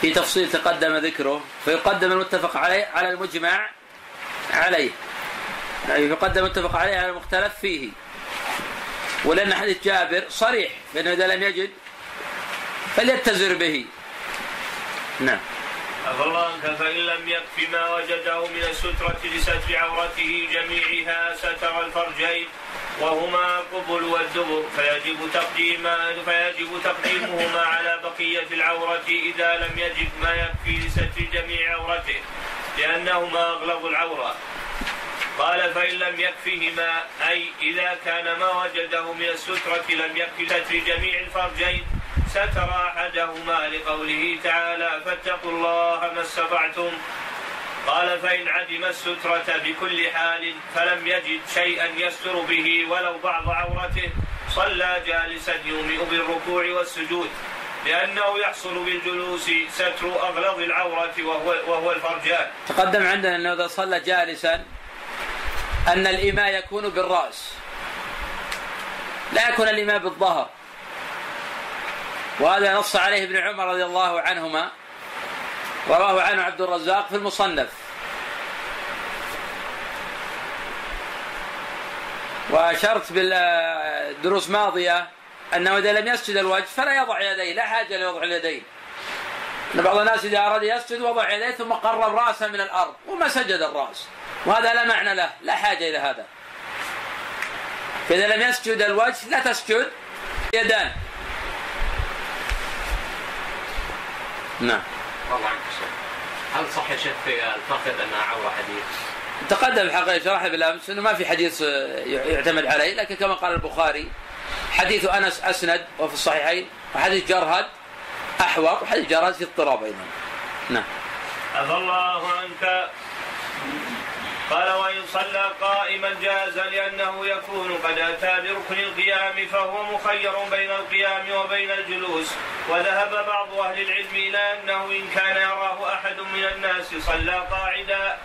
في تفصيل تقدم ذكره، فيقدم المتفق عليه على المجمع عليه، يعني يقدم المتفق عليه على المختلف فيه. ولأن حديث جابر صريح بأنه إذا لم يجد فليتزر به. نعم عفى الله عنك. فإن لم يكف ما وجده من السترة لستر عورته جميعها ستر الفرجين وهما القبل والدبر فيجب فيجب تقديمهما على بقية العورة إذا لم يجد ما يكفي لستر جميع عورته لأنهما أغلب العورة. قال فإن لم يكفهما أي إذا كان ما وجده من السترة لم يكفي لستر جميع الفرجين ستر أحدهما لقوله تعالى فاتقوا الله ما استطعتم. قال فإن عدم السترة بكل حال فلم يجد شيئا يستر به ولو بعض عورته صلى جالسا يومئ بالركوع والسجود لأنه يحصل بالجلوس ستر أغلظ العورة وهو, وهو الفرجان. تقدم عندنا أنه إذا صلى جالسا أن الإماء يكون بالرأس لا يكون الإماء بالظهر، وهذا نص عليه ابن عمر رضي الله عنهما، رواه عنه عبد الرزاق في المصنف. وأشرت بالدروس ماضية أنه إذا لم يسجد الوجه فلا يضع يديه، لا حاجة لوضع اليدين. أن بعض الناس إذا أراد يسجد وضع يديه ثم قرب رأسه من الأرض وما سجد الرأس، وهذا لا معنى له، لا حاجة إلى هذا. فإذا لم يسجد الوجه لا تسجد يدان. نعم. هل صحيح شيخ في الفخذ أنها عورة حديث؟ تقدم الحقيقة شرحه بالأمس أنه ما في حديث يعتمد عليه، لكن كما قال البخاري حديث أنس أسند وفي الصحيحين، وحديث جرهد أحوط، وحديث جرهد في اضطراب أيضا. نعم. عفى الله عنك. قال وإن صلى قائما جاز لأنه يكون قد أتى بركن القيام فهو مخير بين القيام وبين الجلوس. وذهب بعض أهل العلم إلى أنه إن كان يراه أحد من الناس صلى قاعدا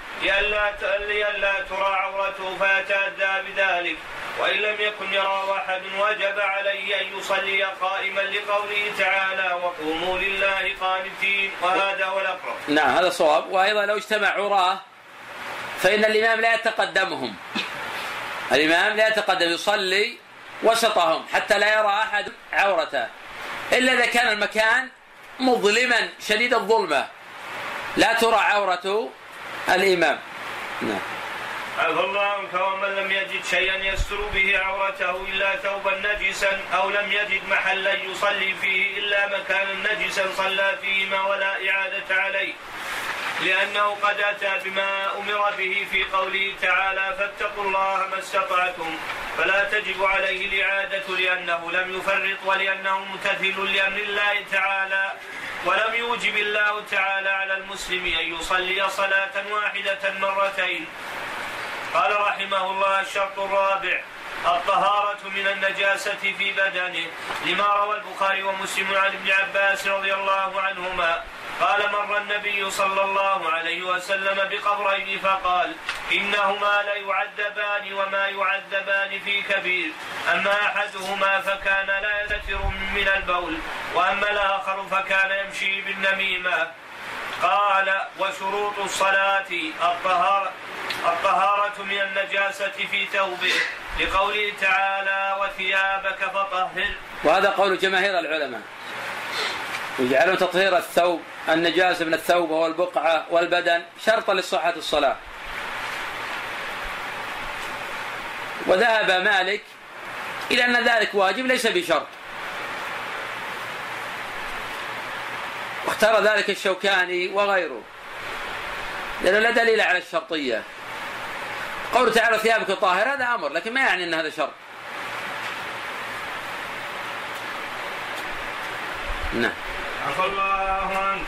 لئلا ترى عورته فيتأذى بذلك، وإن لم يكن يراه أحد وجب عليه أن يصلي قائما لقوله تعالى وقوموا لله قانتين، وهذا هو الأقرب. نعم هذا صواب. وأيضا لو اجتمعوا راه فإن الإمام لا يتقدمهم، الإمام لا يتقدم، يصلي وسطهم حتى لا يرى أحد عورته، إلا إذا كان المكان مظلما شديد الظلمة لا ترى عورته الإمام. نعم. عفى الله عنك. ومن لم يجد شيئا يستر به عورته إلا ثوبا نجسا أو لم يجد محلا يصلي فيه إلا مكانا نجسا صلى فيهما ولا إعادة عليه، لأنه قد أتى بما أمر به في قوله تعالى فاتقوا الله ما استطعتم، فلا تجب عليه الإعادة لأنه لم يفرط ولأنه ممتثل لأمر الله تعالى، ولم يوجب الله تعالى على المسلم أن يصلي صلاة واحدة مرتين. قال رحمه الله الشرط الرابع الطهارة من النجاسة في بدنه، لما روى البخاري ومسلم عن ابن عباس رضي الله عنهما قال مر النبي صلى الله عليه وسلم بقبرين فقال إنهما ليعذبان وما يعذبان في كبير، أما أحدهما فكان لا يستتر من البول، وأما الآخر فكان يمشي بالنميمة. قال وشروط الصلاة الطهارة الطهارة من النجاسة في ثوبه لقوله تعالى وثيابك فطهر. وهذا قول جماهير العلماء، يجعلون تطهير الثوب النجاسة من الثوب والبقعة والبدن شرطا لصحة الصلاة. وذهب مالك إلى أن ذلك واجب ليس بشرط، واختار ذلك الشوكاني وغيره لأنه لا دليل على الشرطية. قول تعالى ثيابك طاهر هذا أمر، لكن ما يعني أن هذا شرط. نعم. عفى الله عنك.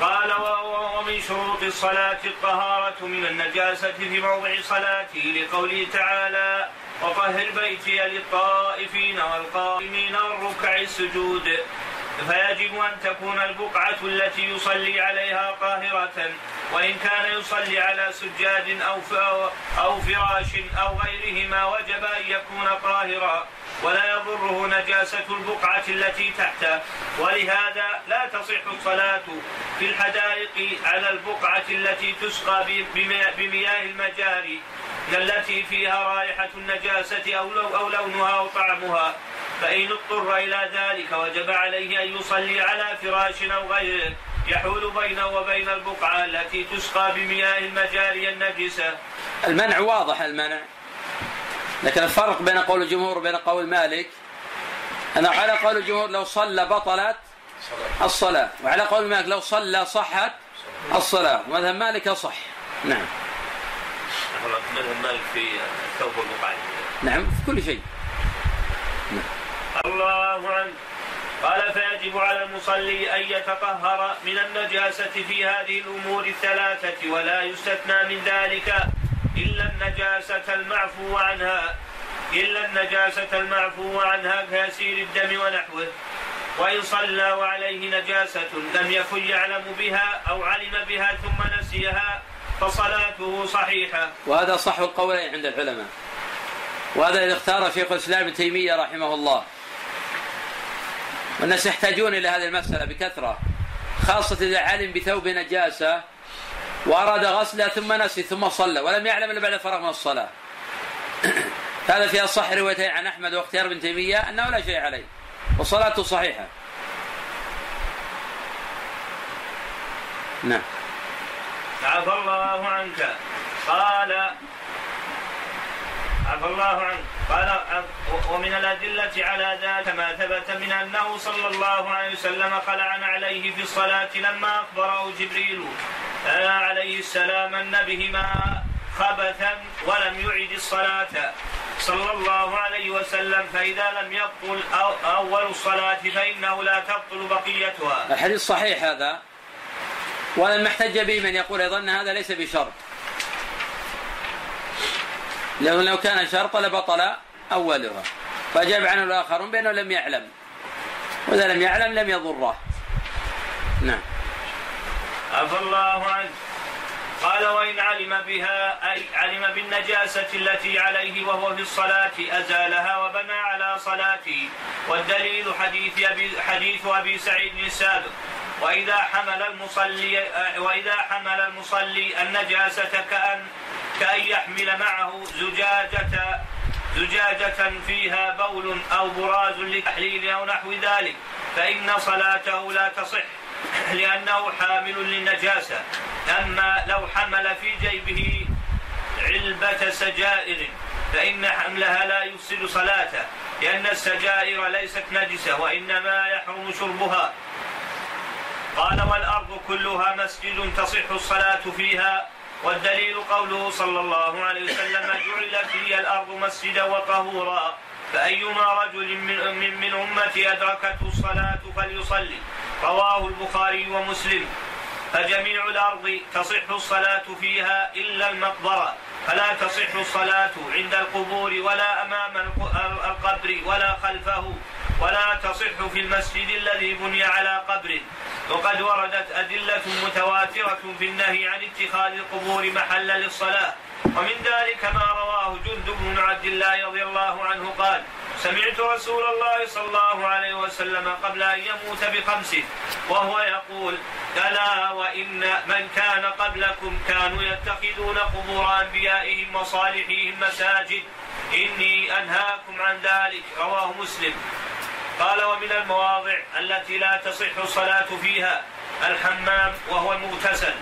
قال ومن شروط الصلاة الطهارة من النجاسة في موضع صلاته لقوله تعالى وطهر بيتي للطائفين والقائمين والركع السجود، فيجب أن تكون البقعة التي يصلي عليها طاهرة، وإن كان يصلي على سجاد أو فراش أو غيرهما وجب أن يكون طاهرا ولا يضره نجاسة البقعة التي تحته، ولهذا لا تصح الصلاة في الحدائق على البقعة التي تسقى بمياه المجاري التي فيها رائحة النجاسة أو لونها أو طعمها، فإن اضطر إلى ذلك وجب عليه أن يصلي على فراش أو غيره يحول بينه وبين البقعة التي تسقى بمياه المجاري النجسة. المنع واضح المنع، لكن الفرق بين قول الجمهور وبين قول مالك أنه على قول الجمهور لو صلى بطلت الصلاة، وعلى قول مالك لو صلى صحت الصلاة، ومذهب مالك صح. نعم. مذهب مالك في ثوب البقعة. نعم في كل شيء. الله عنه. قال فيجب على المصلي أن يتطهر من النجاسة في هذه الأمور الثلاثة، ولا يستثنى من ذلك إلا النجاسة المعفو عنها إلا النجاسة المعفو عنها كيسير الدم ونحوه. وإن صلى وعليه نجاسة لم يكن يعلم بها أو علم بها ثم نسيها فصلاته صحيحة. وهذا صح القولين عند العلماء، وهذا اللي اختار شيخ الإسلام ابن تيمية رحمه الله. والناس يحتاجون إلى هذه المسألة بكثرة، خاصة إذا علم بثوب نجاسة وأراد غسله ثم نسي ثم صلى ولم يعلم إلا بعد الفراغ من الصلاة. هذا في أصح روايتين عن أحمد واختيار بن تيمية أنه لا شيء عليه والصلاة صحيحة. نعم. عفى الله عنك. قال عفى الله عنك. قال ومن الأدلة على ذلك ما ثبت من أنه صلى الله عليه وسلم خلع عليه في الصلاة لما أخبره جبريل عليه السلام أن بهما خبثا ولم يعد الصلاة صلى الله عليه وسلم، فإذا لم يبطل أول الصلاة فإنه لا تبطل بقيتها. الحديث صحيح هذا، ولم يحتج به من يقول أيضا أن هذا ليس بشرط، لأنه لو كان شرطا لبطل أولها. فأجاب عنه الآخرون بأنه لم يعلم، وإذا لم يعلم لم يضره. نعم. عفى الله عنه. قال وإن علم بها أي علم بالنجاسة التي عليه وهو في الصلاة أزالها وبنى على صلاته، والدليل حديث أبي, حديث أبي سعيد السابق وإذا حمل المصلي وإذا حمل المصلي النجاسة كأن كأن يحمل معه زجاجة زجاجة فيها بول أو براز لتحليل أو نحو ذلك، فإن صلاته لا تصح لأنه حامل للنجاسة. أما لو حمل في جيبه علبة سجائر فإن حملها لا يفسد صلاته، لأن السجائر ليست نجسة وإنما يحرم شربها. قال والأرض كلها مسجد تصح الصلاة فيها، والدليل قوله صلى الله عليه وسلم جعلت لي الأرض مسجدا وطهورا، فأيما رجل من, من, من أمتي أدركته الصلاة فليصلي، رواه البخاري ومسلم. فجميع الأرض تصح الصلاة فيها إلا المقبرة، فلا تصح الصلاة عند القبور ولا أمام القبر ولا خلفه، ولا تصح في المسجد الذي بني على قبر. وقد وردت أدلة متواترة في النهي عن اتخاذ القبور محلا للصلاة، ومن ذلك ما رواه جندب بن عبد الله رضي الله عنه قال سمعت رسول الله صلى الله عليه وسلم قبل أن يموت بخمسه وهو يقول ألا وإن من كان قبلكم كانوا يتخذون قبور أنبيائهم وصالحيهم مساجد، إني أنهاكم عن ذلك، رواه مسلم. قال ومن المواضع التي لا تصح الصلاة فيها الحمام وهو المغتسل.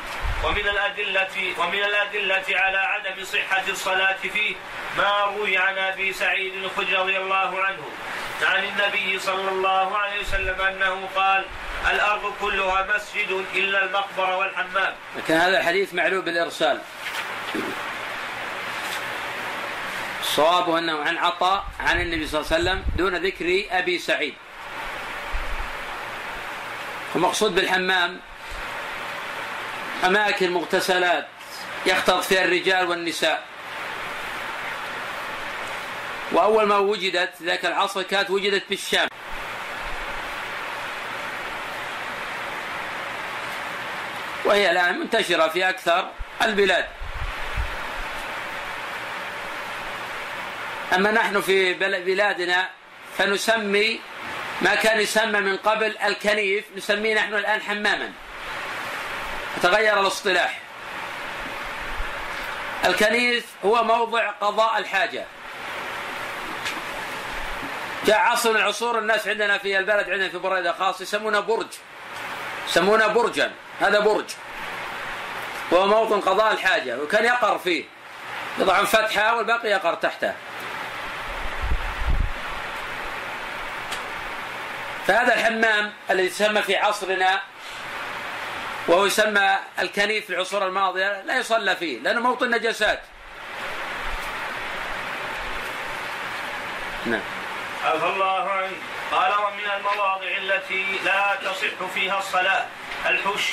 ومن الأدلة ومن الأدلة على عدم صحة الصلاة فيه ما روي عن أبي سعيد الخدري رضي الله عنه عن النبي صلى الله عليه وسلم أنه قال الأرض كلها مسجد إلا المقبرة والحمام. لكن هذا الحديث معلول بالإرسال، صوابه أنه عن عطاء عن النبي صلى الله عليه وسلم دون ذكر أبي سعيد. المقصود بالحمام أماكن مغتسلات يختلط فيها الرجال والنساء، وأول ما وجدت ذاك العصر كانت وجدت بالشام، وهي الآن منتشرة في أكثر البلاد. أما نحن في بلادنا فنسمي ما كان يسمى من قبل الكنيف، نسميه نحن الآن حماما، تغير الاصطلاح. الكنيف هو موضع قضاء الحاجة. جاء عصر العصور الناس عندنا في البلد، عندنا في بريدة خاص يسمونه برج، يسمونه برجا، هذا برج وهو موطن قضاء الحاجة، وكان يقر فيه يضع فتحة والباقي يقر تحته. فهذا الحمام الذي يسمى في عصرنا وهو يسمى الكنيف في العصور الماضية لا يصلى فيه لأنه موطن نجاسات. نعم. عفى الله عنه. قال ومن المواضع التي لا تصح فيها الصلاة الحش،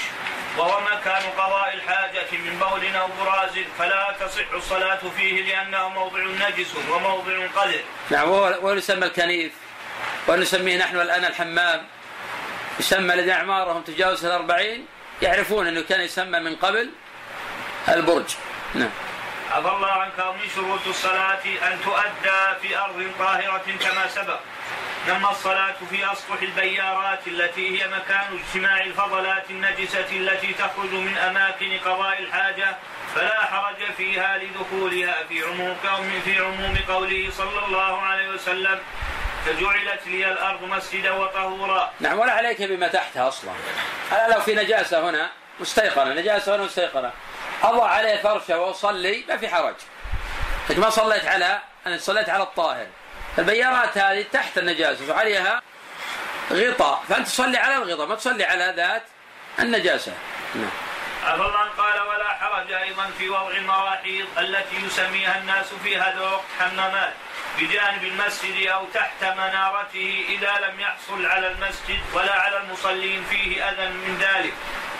وهو مكان قضاء الحاجة من بول أو براز، فلا تصح الصلاة فيه لأنه موضع نجس وموضع قذر. نعم. وهو يسمى الكنيف ونسميه نحن الآن الحمام، يسمى لدى أعمارهم تجاوز الأربعين يعرفون أنه كان يسمى من قبل البرج. نعم. عفى الله عنك. ومن شروط الصلاة أن تؤدى في أرض طاهرة كما سبق، أما الصلاة في أسطح البيارات التي هي مكان اجتماع الفضلات النجسة التي تخرج من أماكن قضاء الحاجة فلا حرج فيها لدخولها في عموم في عموم قوله صلى الله عليه وسلم فجعلت لي الأرض مسجدا وطهورا. نعم، ولا عليك بما تحتها أصلا. أنا لو في نجاسة هنا مستيقنة نجاسة هنا مستيقنة أضع عليه فرشة وأصلي ما في حرج، لكن ما صليت على أنا صليت على الطاهر. البيارات هذه تحت النجاسة وعليها غطاء، فأنت تصلي على الغطاء ما تصلي على ذات النجاسة. نعم. عفوا عن قال ولا حرج أيضا في وضع المراحيض التي يسميها الناس في هذا الوقت حمامات بجانب المسجد أو تحت منارته إذا لم يحصل على المسجد ولا على المصلين فيه أذى من ذلك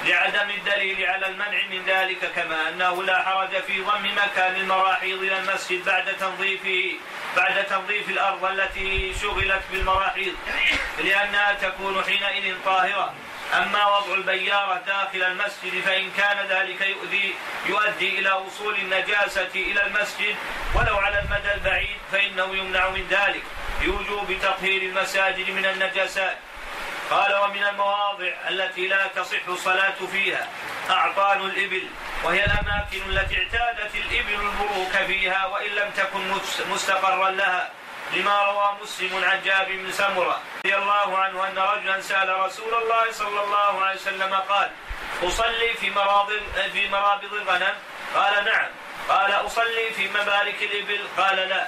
لعدم الدليل على المنع من ذلك، كما أنه لا حرج في ضم مكان المراحيض إلى المسجد بعد تنظيفه بعد تنظيف الأرض التي شغلت بالمراحيض لأنها تكون حينئذ طاهرة. أما وضع البيارة داخل المسجد فإن كان ذلك يؤدي, يؤدي إلى وصول النجاسة إلى المسجد ولو على المدى البعيد فإنه يمنع من ذلك بوجوب تطهير المساجد من النجاسات. قال ومن المواضع التي لا تصح الصلاة فيها أعطان الإبل، وهي الأماكن التي اعتادت الإبل البروك فيها وإن لم تكن مستقرا لها، لما روى مسلم عن جابر بن سمرة رضي الله عنه أن رجلا سأل رسول الله صلى الله عليه وسلم قال أصلي في مرابض في مرابض الغنم؟ قال نعم. قال أصلي في مبارك الإبل؟ قال لا.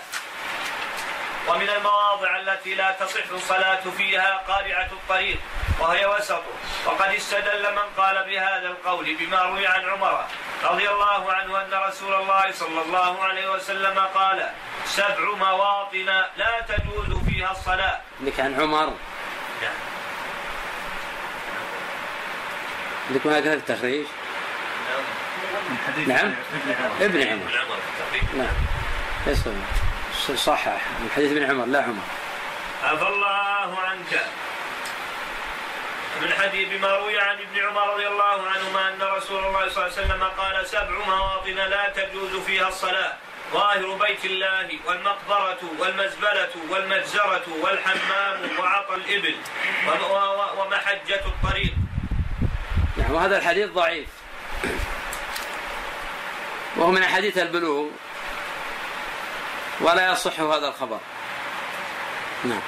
ومن المواضع التي لا تصح الصلاة فيها قارعة الطريق، وهي وسطه، وقد استدل من قال بهذا القول بما روي عن عمر رضي الله عنه أن رسول الله صلى الله عليه وسلم قال سبع مواطن لا تجوز فيها الصلاة. لك عن عمر لك ما هذا التخريج؟ نعم ابن عمر نعم يسلم صحح من حديث ابن عمر لا عمر. عفى الله عنك من حديث بما روي عن ابن عمر رضي الله عنهما أن رسول الله صلى الله عليه وسلم قال سبع مواطن لا تجوز فيها الصلاة ظاهر بيت الله والمقبرة والمزبلة والمجزرة والحمام وعطى الإبل ومحجة الطريق. نعم، وهذا الحديث ضعيف وهو من حديث البلوغ ولا يصح هذا الخبر. نعم.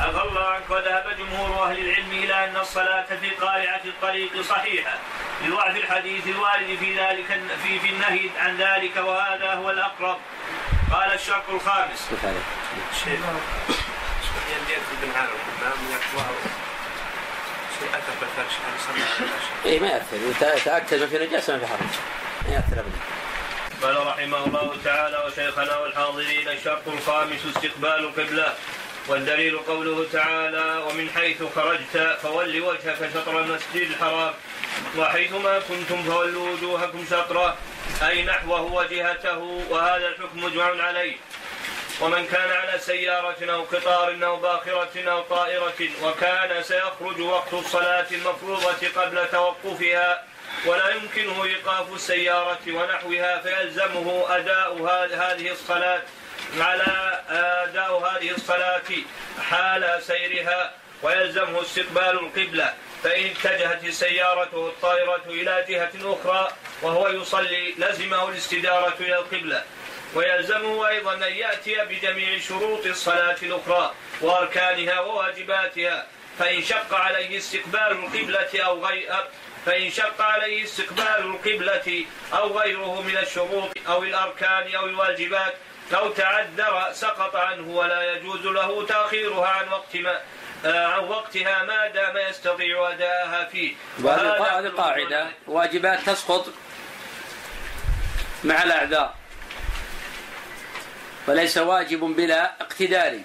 عفى الله عنك. وذهب جمهور أهل العلم إلى أن الصلاة في قارعة الطريق صحيحة لضعف الحديث الوارد في ذلك في في النهي عن ذلك، وهذا هو الأقرب. قال الشرط الخامس. شيء إيه ما يأثر، تأكد ما في نجاسة ما في حرج، ما يأثر أبدا. قال رحمه الله تعالى وشيخنا والحاضرين الشرط الخامس استقبال القبلة، والدليل قوله تعالى ومن حيث خرجت فول وجهك شطر المسجد الحرام وحيثما كنتم فولوا وجوهكم شطره أي نحوه وجهته، وهذا الحكم مجمع عليه. ومن كان على سيارة أو قطار أو باخرة أو طائرة وكان سيخرج وقت الصلاة المفروضة قبل توقفها ولا يمكنه إيقاف السيارة ونحوها فيلزمه أداء هذه الصلاة على أداء هذه الصلاة حال سيرها، ويلزمه استقبال القبلة، فإن اتجهت السيارة والطائرة إلى جهة أخرى وهو يصلي لزمه الاستدارة إلى القبلة، ويلزمه أيضا أن يأتي بجميع شروط الصلاة الأخرى وأركانها وواجباتها، فإن شق عليه استقبال القبلة أو غير فإن شق عليه استقبال القبلة أو غيره من الشروط أو الأركان أو الواجبات لو تعذر سقط عنه ولا يجوز له تأخيرها عن وقت ما عن وقتها ما دام يستطيع أداءها فيه. وهذه القاعدة واجبات تسقط مع الأعذار وليس واجب بلا اقتدار،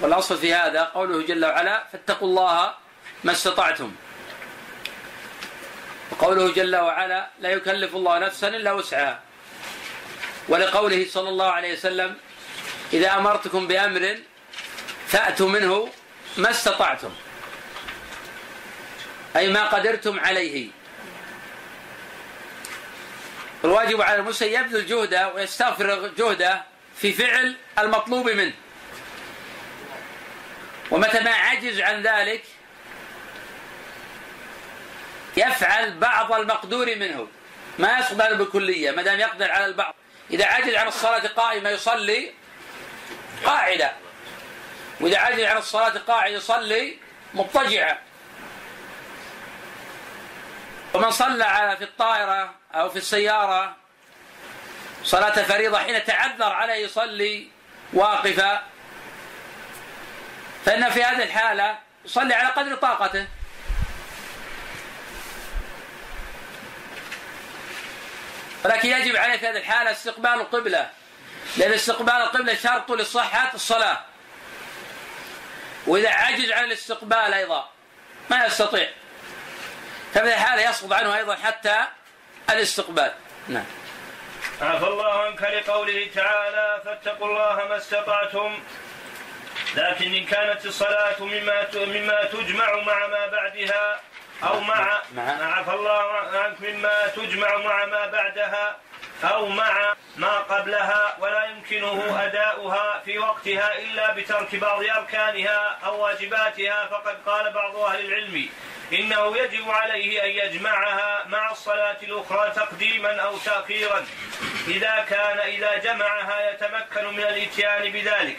والأصل في هذا قوله جل وعلا فاتقوا الله ما استطعتم، وقوله جل وعلا لا يكلف الله نفسا إلا وسعها، ولقوله صلى الله عليه وسلم إذا أمرتكم بأمر فأتوا منه ما استطعتم أي ما قدرتم عليه. الواجب على المسلم يبذل جهده ويستغفر جهده في فعل المطلوب منه ومتى ما عجز عن ذلك يفعل بعض المقدور منه، ما يقدر بالكلية ما دام يقدر على البعض. إذا عجز عن الصلاة قائما يصلي قاعدة، وإذا عجز عن الصلاة قاعدة يصلي مضطجعة. ومن صلى على في الطائرة أو في السيارة صلاة فريضة حين تعذر عليه يصلي واقفة، فإن في هذه الحالة يصلي على قدر طاقته. ولكن يجب عليه في هذه الحالة استقبال القبلة، لأن استقبال القبلة شرط لصحة الصلاة. وإذا عجز عن الاستقبال أيضا ما يستطيع، ففي هذه الحالة يسقط عنه أيضا حتى الاستقبال. نعم. عفى الله عنك لقوله تعالى فاتقوا الله ما استطعتم، لكن إن كانت الصلاة مما مما تجمع مع ما بعدها أو مع عفى الله عنك مما تجمع مع ما بعدها أو مع ما قبلها ولا يمكنه أداؤها في وقتها إلا بترك بعض أركانها أو واجباتها، فقد قال بعض أهل العلم إنه يجب عليه أن يجمعها مع الصلاة الأخرى تقديما أو تأخيرا، إذا كان إذا جمعها يتمكن من الإتيان بذلك.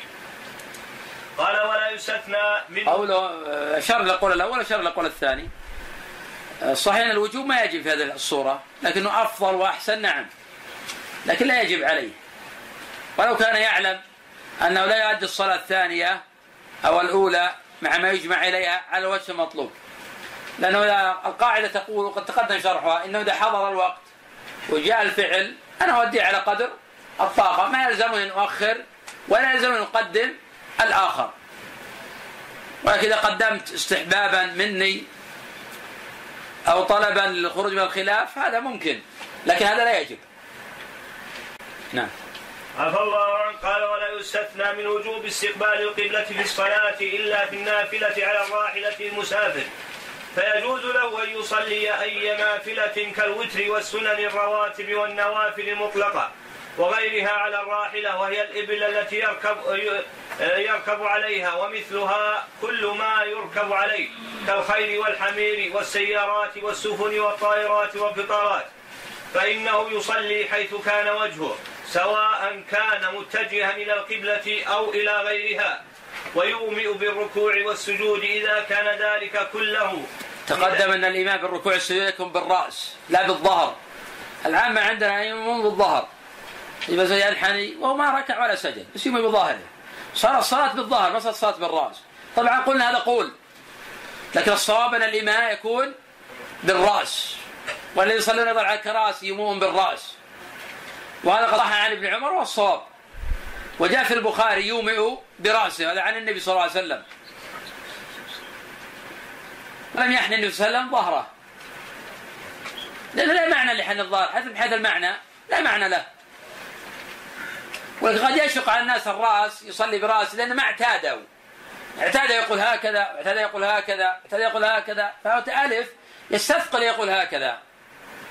قال ولا يستثنى من أولا شر لقول الأول وشر لقول الثاني. صحيح الوجوب ما يجب في هذه الصورة، لكنه أفضل وأحسن. نعم، لكن لا يجب عليه. ولو كان يعلم أنه لا يؤدي الصلاة الثانية أو الأولى مع ما يجمع إليها على الوجه المطلوب، لأنه القاعدة تقول وقد تقدم شرحها إنه إذا حضر الوقت وجاء الفعل أنا أوديه على قدر الطاقة، ما يلزمني أن أؤخر ولا يلزمني أن أقدم الآخر. ولكن إذا قدمت استحبابا مني أو طلبا للخروج من الخلاف هذا ممكن، لكن هذا لا يجب. نعم. عفى الله عنه. قال ولا يستثنى من وجوب استقبال القبلة في الصلاة إلا في النافلة على الراحلة المسافر، فيجوز له أن يصلي أي نافلة كالوتر والسنن الرواتب والنوافل المطلقة وغيرها على الراحلة، وهي الإبل التي يركب, يركب عليها، ومثلها كل ما يركب عليه كالخيل والحمير والسيارات والسفن والطائرات والقطارات، فإنه يصلي حيث كان وجهه سواء كان متجها إلى القبلة أو إلى غيرها، ويومئ بالركوع والسجود إذا كان ذلك كله. تقدم أن الإمام بالركوع والسجود يكون بالرأس لا بالظهر. العامة عندنا يمون بالظهر، يبقى زي الحني وهو ما ركع ولا سجد، بس يمون بظاهره، صار الصلاة بالظهر ما صار الصلاة بالرأس. طبعا قلنا هذا قول، لكن الصواب أن الإمام يكون بالرأس، والذي يصلون يضع على الكراسي يمون بالرأس، وهذا قد صح عن ابن عمر والصواب. وجاء في البخاري يومئ برأسه، هذا عن النبي صلى الله عليه وسلم، ولم يحن النبي صلى الله عليه وسلم ظهره، لأنه لا معنى لحن الظهر حتى بحيث المعنى لا معنى له. ولكن قد يشق على الناس الرأس يصلي برأسه، لأنه ما اعتادوا اعتاد يقول هكذا اعتاد يقول هكذا اعتاد يقول هكذا، فهو تألف يستثقل يقول هكذا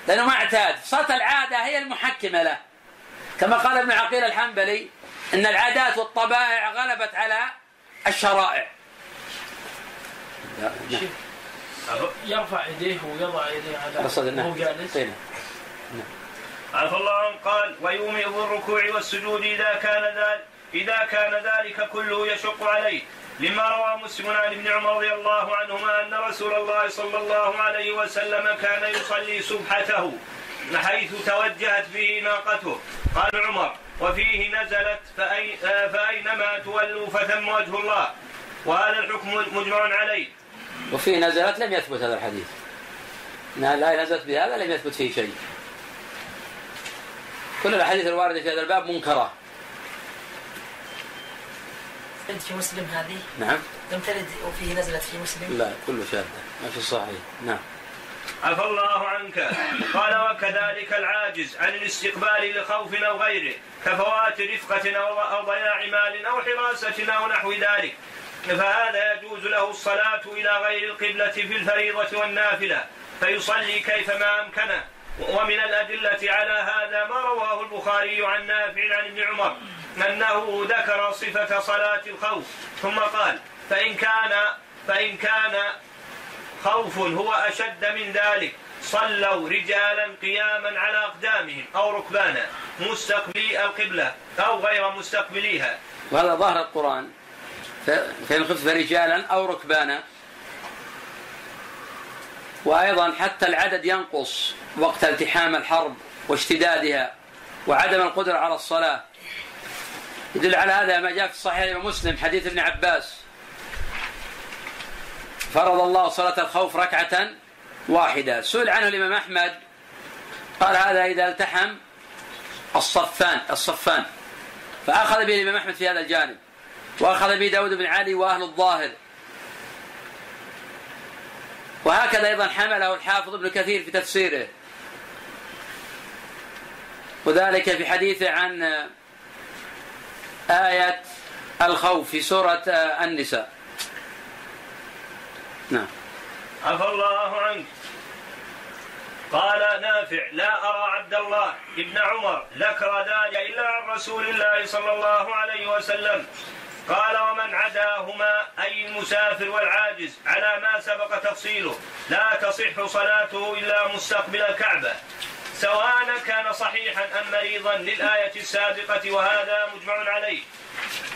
لأنه ما اعتاد. صارت العادة هي المحكمة له، كما قال ابن عقيل الحنبلي إن العادات والطبائع غلبت على الشرائع. يرفع يديه ويضع يديه على وهو جالس. عفى الله عنه. قال ويومئ بالركوع والسجود إذا كان ذلك إذا كان ذلك كله يشق عليه، لما روى مسلم عن ابن عمر رضي الله عنهما أن رسول الله صلى الله عليه وسلم كان يصلي سبحته حيث توجهت به ناقته. قال عمر وفيه نزلت فأي فأينما تولوا فثم وجه الله، وهذا الحكم مجمع عليه. وفيه نزلت لم يثبت هذا الحديث، إنها الآية نزلت بهذا لم يثبت فيه شيء. كل الأحاديث الواردة في هذا الباب منكرة. أنت في مسلم هذه؟ نعم. لم ترد وفيه نزلت في مسلم؟ لا، كله شاذ ما في الصحيح. نعم. عفى الله عنك. قال وكذلك العاجز عن الاستقبال لخوف أو غيره كفوات رفقة أو ضياع مال أو حراسة أو نحو ذلك، فهذا يجوز له الصلاة إلى غير القبلة في الفريضة والنافلة فيصلي كيفما أمكنه. ومن الأدلة على هذا ما رواه البخاري عن نافع عن ابن عمر أنه ذكر صفة صلاة الخوف ثم قال فإن كان فإن كان خوف هو أشد من ذلك صلوا رجالا قياما على أقدامهم أو ركبانا مستقبلي القبلة أو غير مستقبليها. وهذا ظاهر القرآن، فإن خفت فرجالا أو ركبانا، وأيضا حتى العدد ينقص وقت التحام الحرب واشتدادها وعدم القدرة على الصلاة. يدل على هذا ما جاء في صحيح مسلم حديث ابن عباس: فرض الله صلاة الخوف ركعة واحدة. سئل عنه الإمام أحمد قال: هذا إذا التحم الصفان الصفان فأخذ به الإمام أحمد في هذا الجانب، وأخذ به داود بن علي وأهل الظاهر، وهكذا أيضا حمله الحافظ ابن كثير في تفسيره، وذلك في حديثه عن آية الخوف في سورة النساء. نعم. عفى الله عنك. قال نافع: لا أرى عبد الله ابن عمر ذكر ذلك إلا عن رسول الله صلى الله عليه وسلم. قال: ومن عداهما أي المسافر والعاجز على ما سبق تفصيله لا تصح صلاته إلا مستقبل الكعبة، سواء كان صحيحا أم مريضا، للآية السابقة، وهذا مجمع عليه.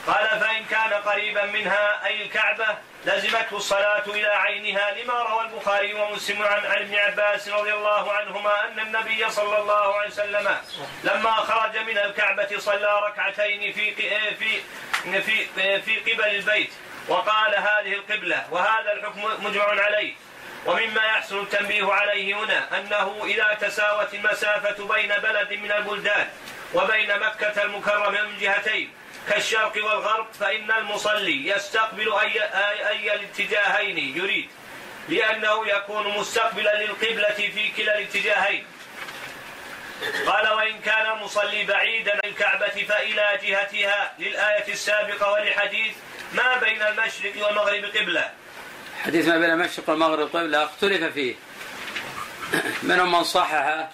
قال: فإن كان قريبا منها أي الكعبة لزمته الصلاة إلى عينها، لما روى البخاري ومسلم عن ابن عباس رضي الله عنهما أن النبي صلى الله عليه وسلم لما خرج من الكعبة صلى ركعتين في في في في قبل البيت، وقال: هذه القبلة، وهذا الحكم مجمع عليه. ومما يحسن التنبيه عليه هنا أنه إذا تساوت المسافة بين بلد من البلدان وبين مكة المكرمة من جهتين كالشرق والغرب فإن المصلي يستقبل أي, أي الاتجاهين يريد، لأنه يكون مستقبلا للقبلة في كلا الاتجاهين. قال: وإن كان المصلي بعيدا عن الكعبة فإلى جهتها، للآية السابقة، ولحديث ما بين المشرق والمغرب قبلة. حديث ما بين المشرق والمغرب قبلة اختلف فيه، منهم من صححه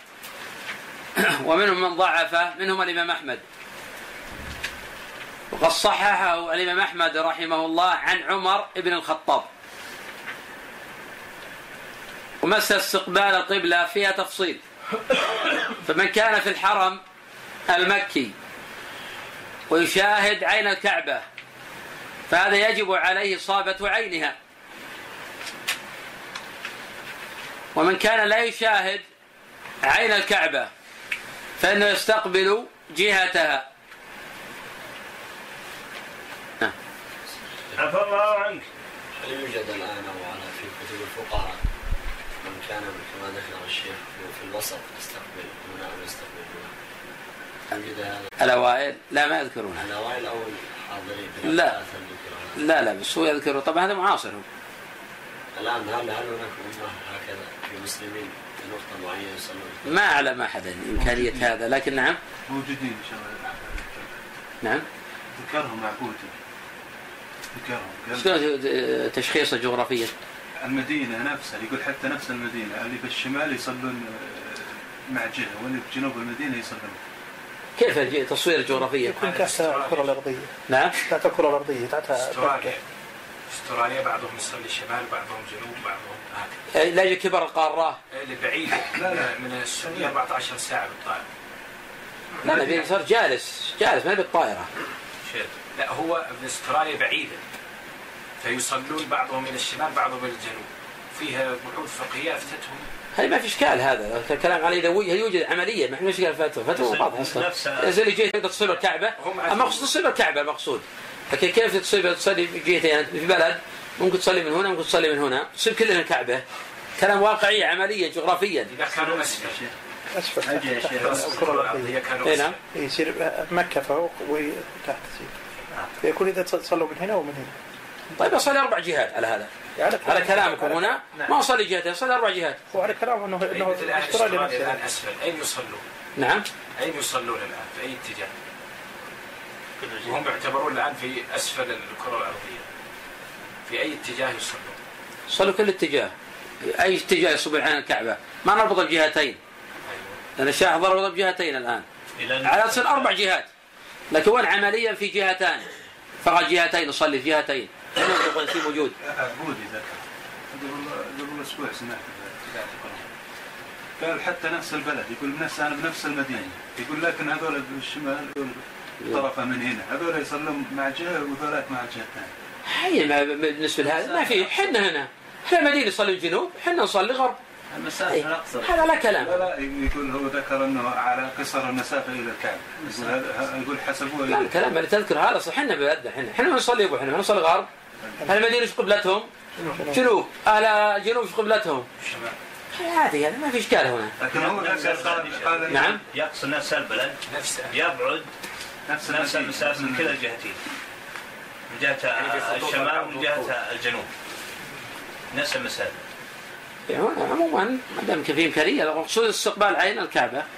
ومنهم من ضعفه، منهم الإمام أحمد. وقد صححه الإمام أحمد رحمه الله عن عمر بن الخطاب. ومسألة استقبال القبلة فيها تفصيل، فمن كان في الحرم المكي ويشاهد عين الكعبة فهذا يجب عليه إصابة عينها، ومن كان لا يشاهد عين الكعبة فإنه يستقبل جهتها. عفى الله عنك. هل يوجد الآن وعلا في كتب الفقهاء من كان كما ذكر الشيخ في الوسط يستقبل هنا أو يستقبل هنا؟ الأوائل لا، ما يذكرونها. الأوائل أو الحاضرين؟ لا لا لا، بس هو يذكره طبعا، هذا معاصرهم الآن. هل هل هناك أمة هكذا في المسلمين في نقطة معينة يصلون؟ ما أعلم أحدا إمكانية هذا، لكن نعم موجودين إن شاء الله. نعم ذكرهم معقول. شلون تشخيصه جغرافيا؟ المدينة نفسها، يقول حتى نفس المدينة اللي بالشمال يصلون مع جهة، واللي بجنوب المدينة يصلون. كيف تصوير جغرافيا؟ يكون تحت الكرة الأرضية. نعم تحت الكرة الأرضية، تحت استراليا. استراليا بعضهم يصلي شمال، بعضهم جنوب، بعضهم هكذا. لا يجي كبر القارة اللي بعيدة من السعودية أربعة عشر ساعة بالطائرة. لا لا، بين صار جالس جالس ما بالطائرة. لا، هو من استراليا بعيدا فيصلون بعضهم من الشمال بعضهم من الجنوب، فيها بحوث فقهيه افتتهم. هذه ما في اشكال، هذا الكلام عليه دوي. هل يوجد عمليه؟ ما احنا اشكال فتوى فتوى واضحه اصلا. اذا اللي جاي تصل الكعبه، المقصود تصل الكعبه المقصود، لكن كيف تصير تصلي جهتين في بلد؟ ممكن تصلي من هنا، ممكن تصلي من هنا، تصير كلها الكعبه. كلام واقعي عمليا جغرافيا. اذا كانوا اسفل اسفل الكره الارضيه كانوا اسفل يصير مكه فوق وتحت يكون إذا تصلوا من هنا ومن هنا. طيب أصلي أربع جهات على هذا، يعني على كلامكم على هنا. نعم. ما أصلي جهتين، أصلي أربع جهات. وعلى كلامه أنه أنه استرالي الآن أسفل. أين يصلون؟ نعم أين يصلون الآن؟ في أي اتجاه؟ وهم يعتبرون الآن في أسفل الكرة الأرضية، في أي اتجاه يصلون؟ صلوا كل اتجاه، أي اتجاه يصب عن الكعبة، ما نربط بجهتين. أيوة. أنا شاهد ضرب بجهتين الآن على أصل أربع جهات، لكن عمليا في جهتان فقط، جهتين نصلي جهتين. هل يدخل فيه وجود؟ عبودي ذكر قبل اسبوع سمعت قال حتى نفس البلد يقول بنفس انا بنفس المدينه يقول لكن هذول بالشمال طرفه من هنا هذول يصلون مع جهه وذولاك مع الجهه الثانيه. هي بالنسبه لهذا ما في، احنا هنا احنا مدينه نصلي الجنوب احنا نصلي غرب. المسافه اقصر هذا لا كلام. لا يقول هو ذكر انه على قصر المسافه الى الكعبه يقول حسبوها. لا الكلام اللي تذكر هذا صح. احنا بلدنا احنا احنا نصلي ابو احنا نصلي غرب. المدينه ايش قبلتهم؟ جنوب. اهل جنوب ايش قبلتهم؟ عادي هذا ما في اشكال هنا. لكن هو قال نعم يقصد نفس البلد نفسه يبعد نفس نفس المسافه من كلا الجهتين من جهه الشمال ومن جهه الجنوب نفس المسافه. عموما ما دام في امكانيه المقصود استقبال عين الكعبه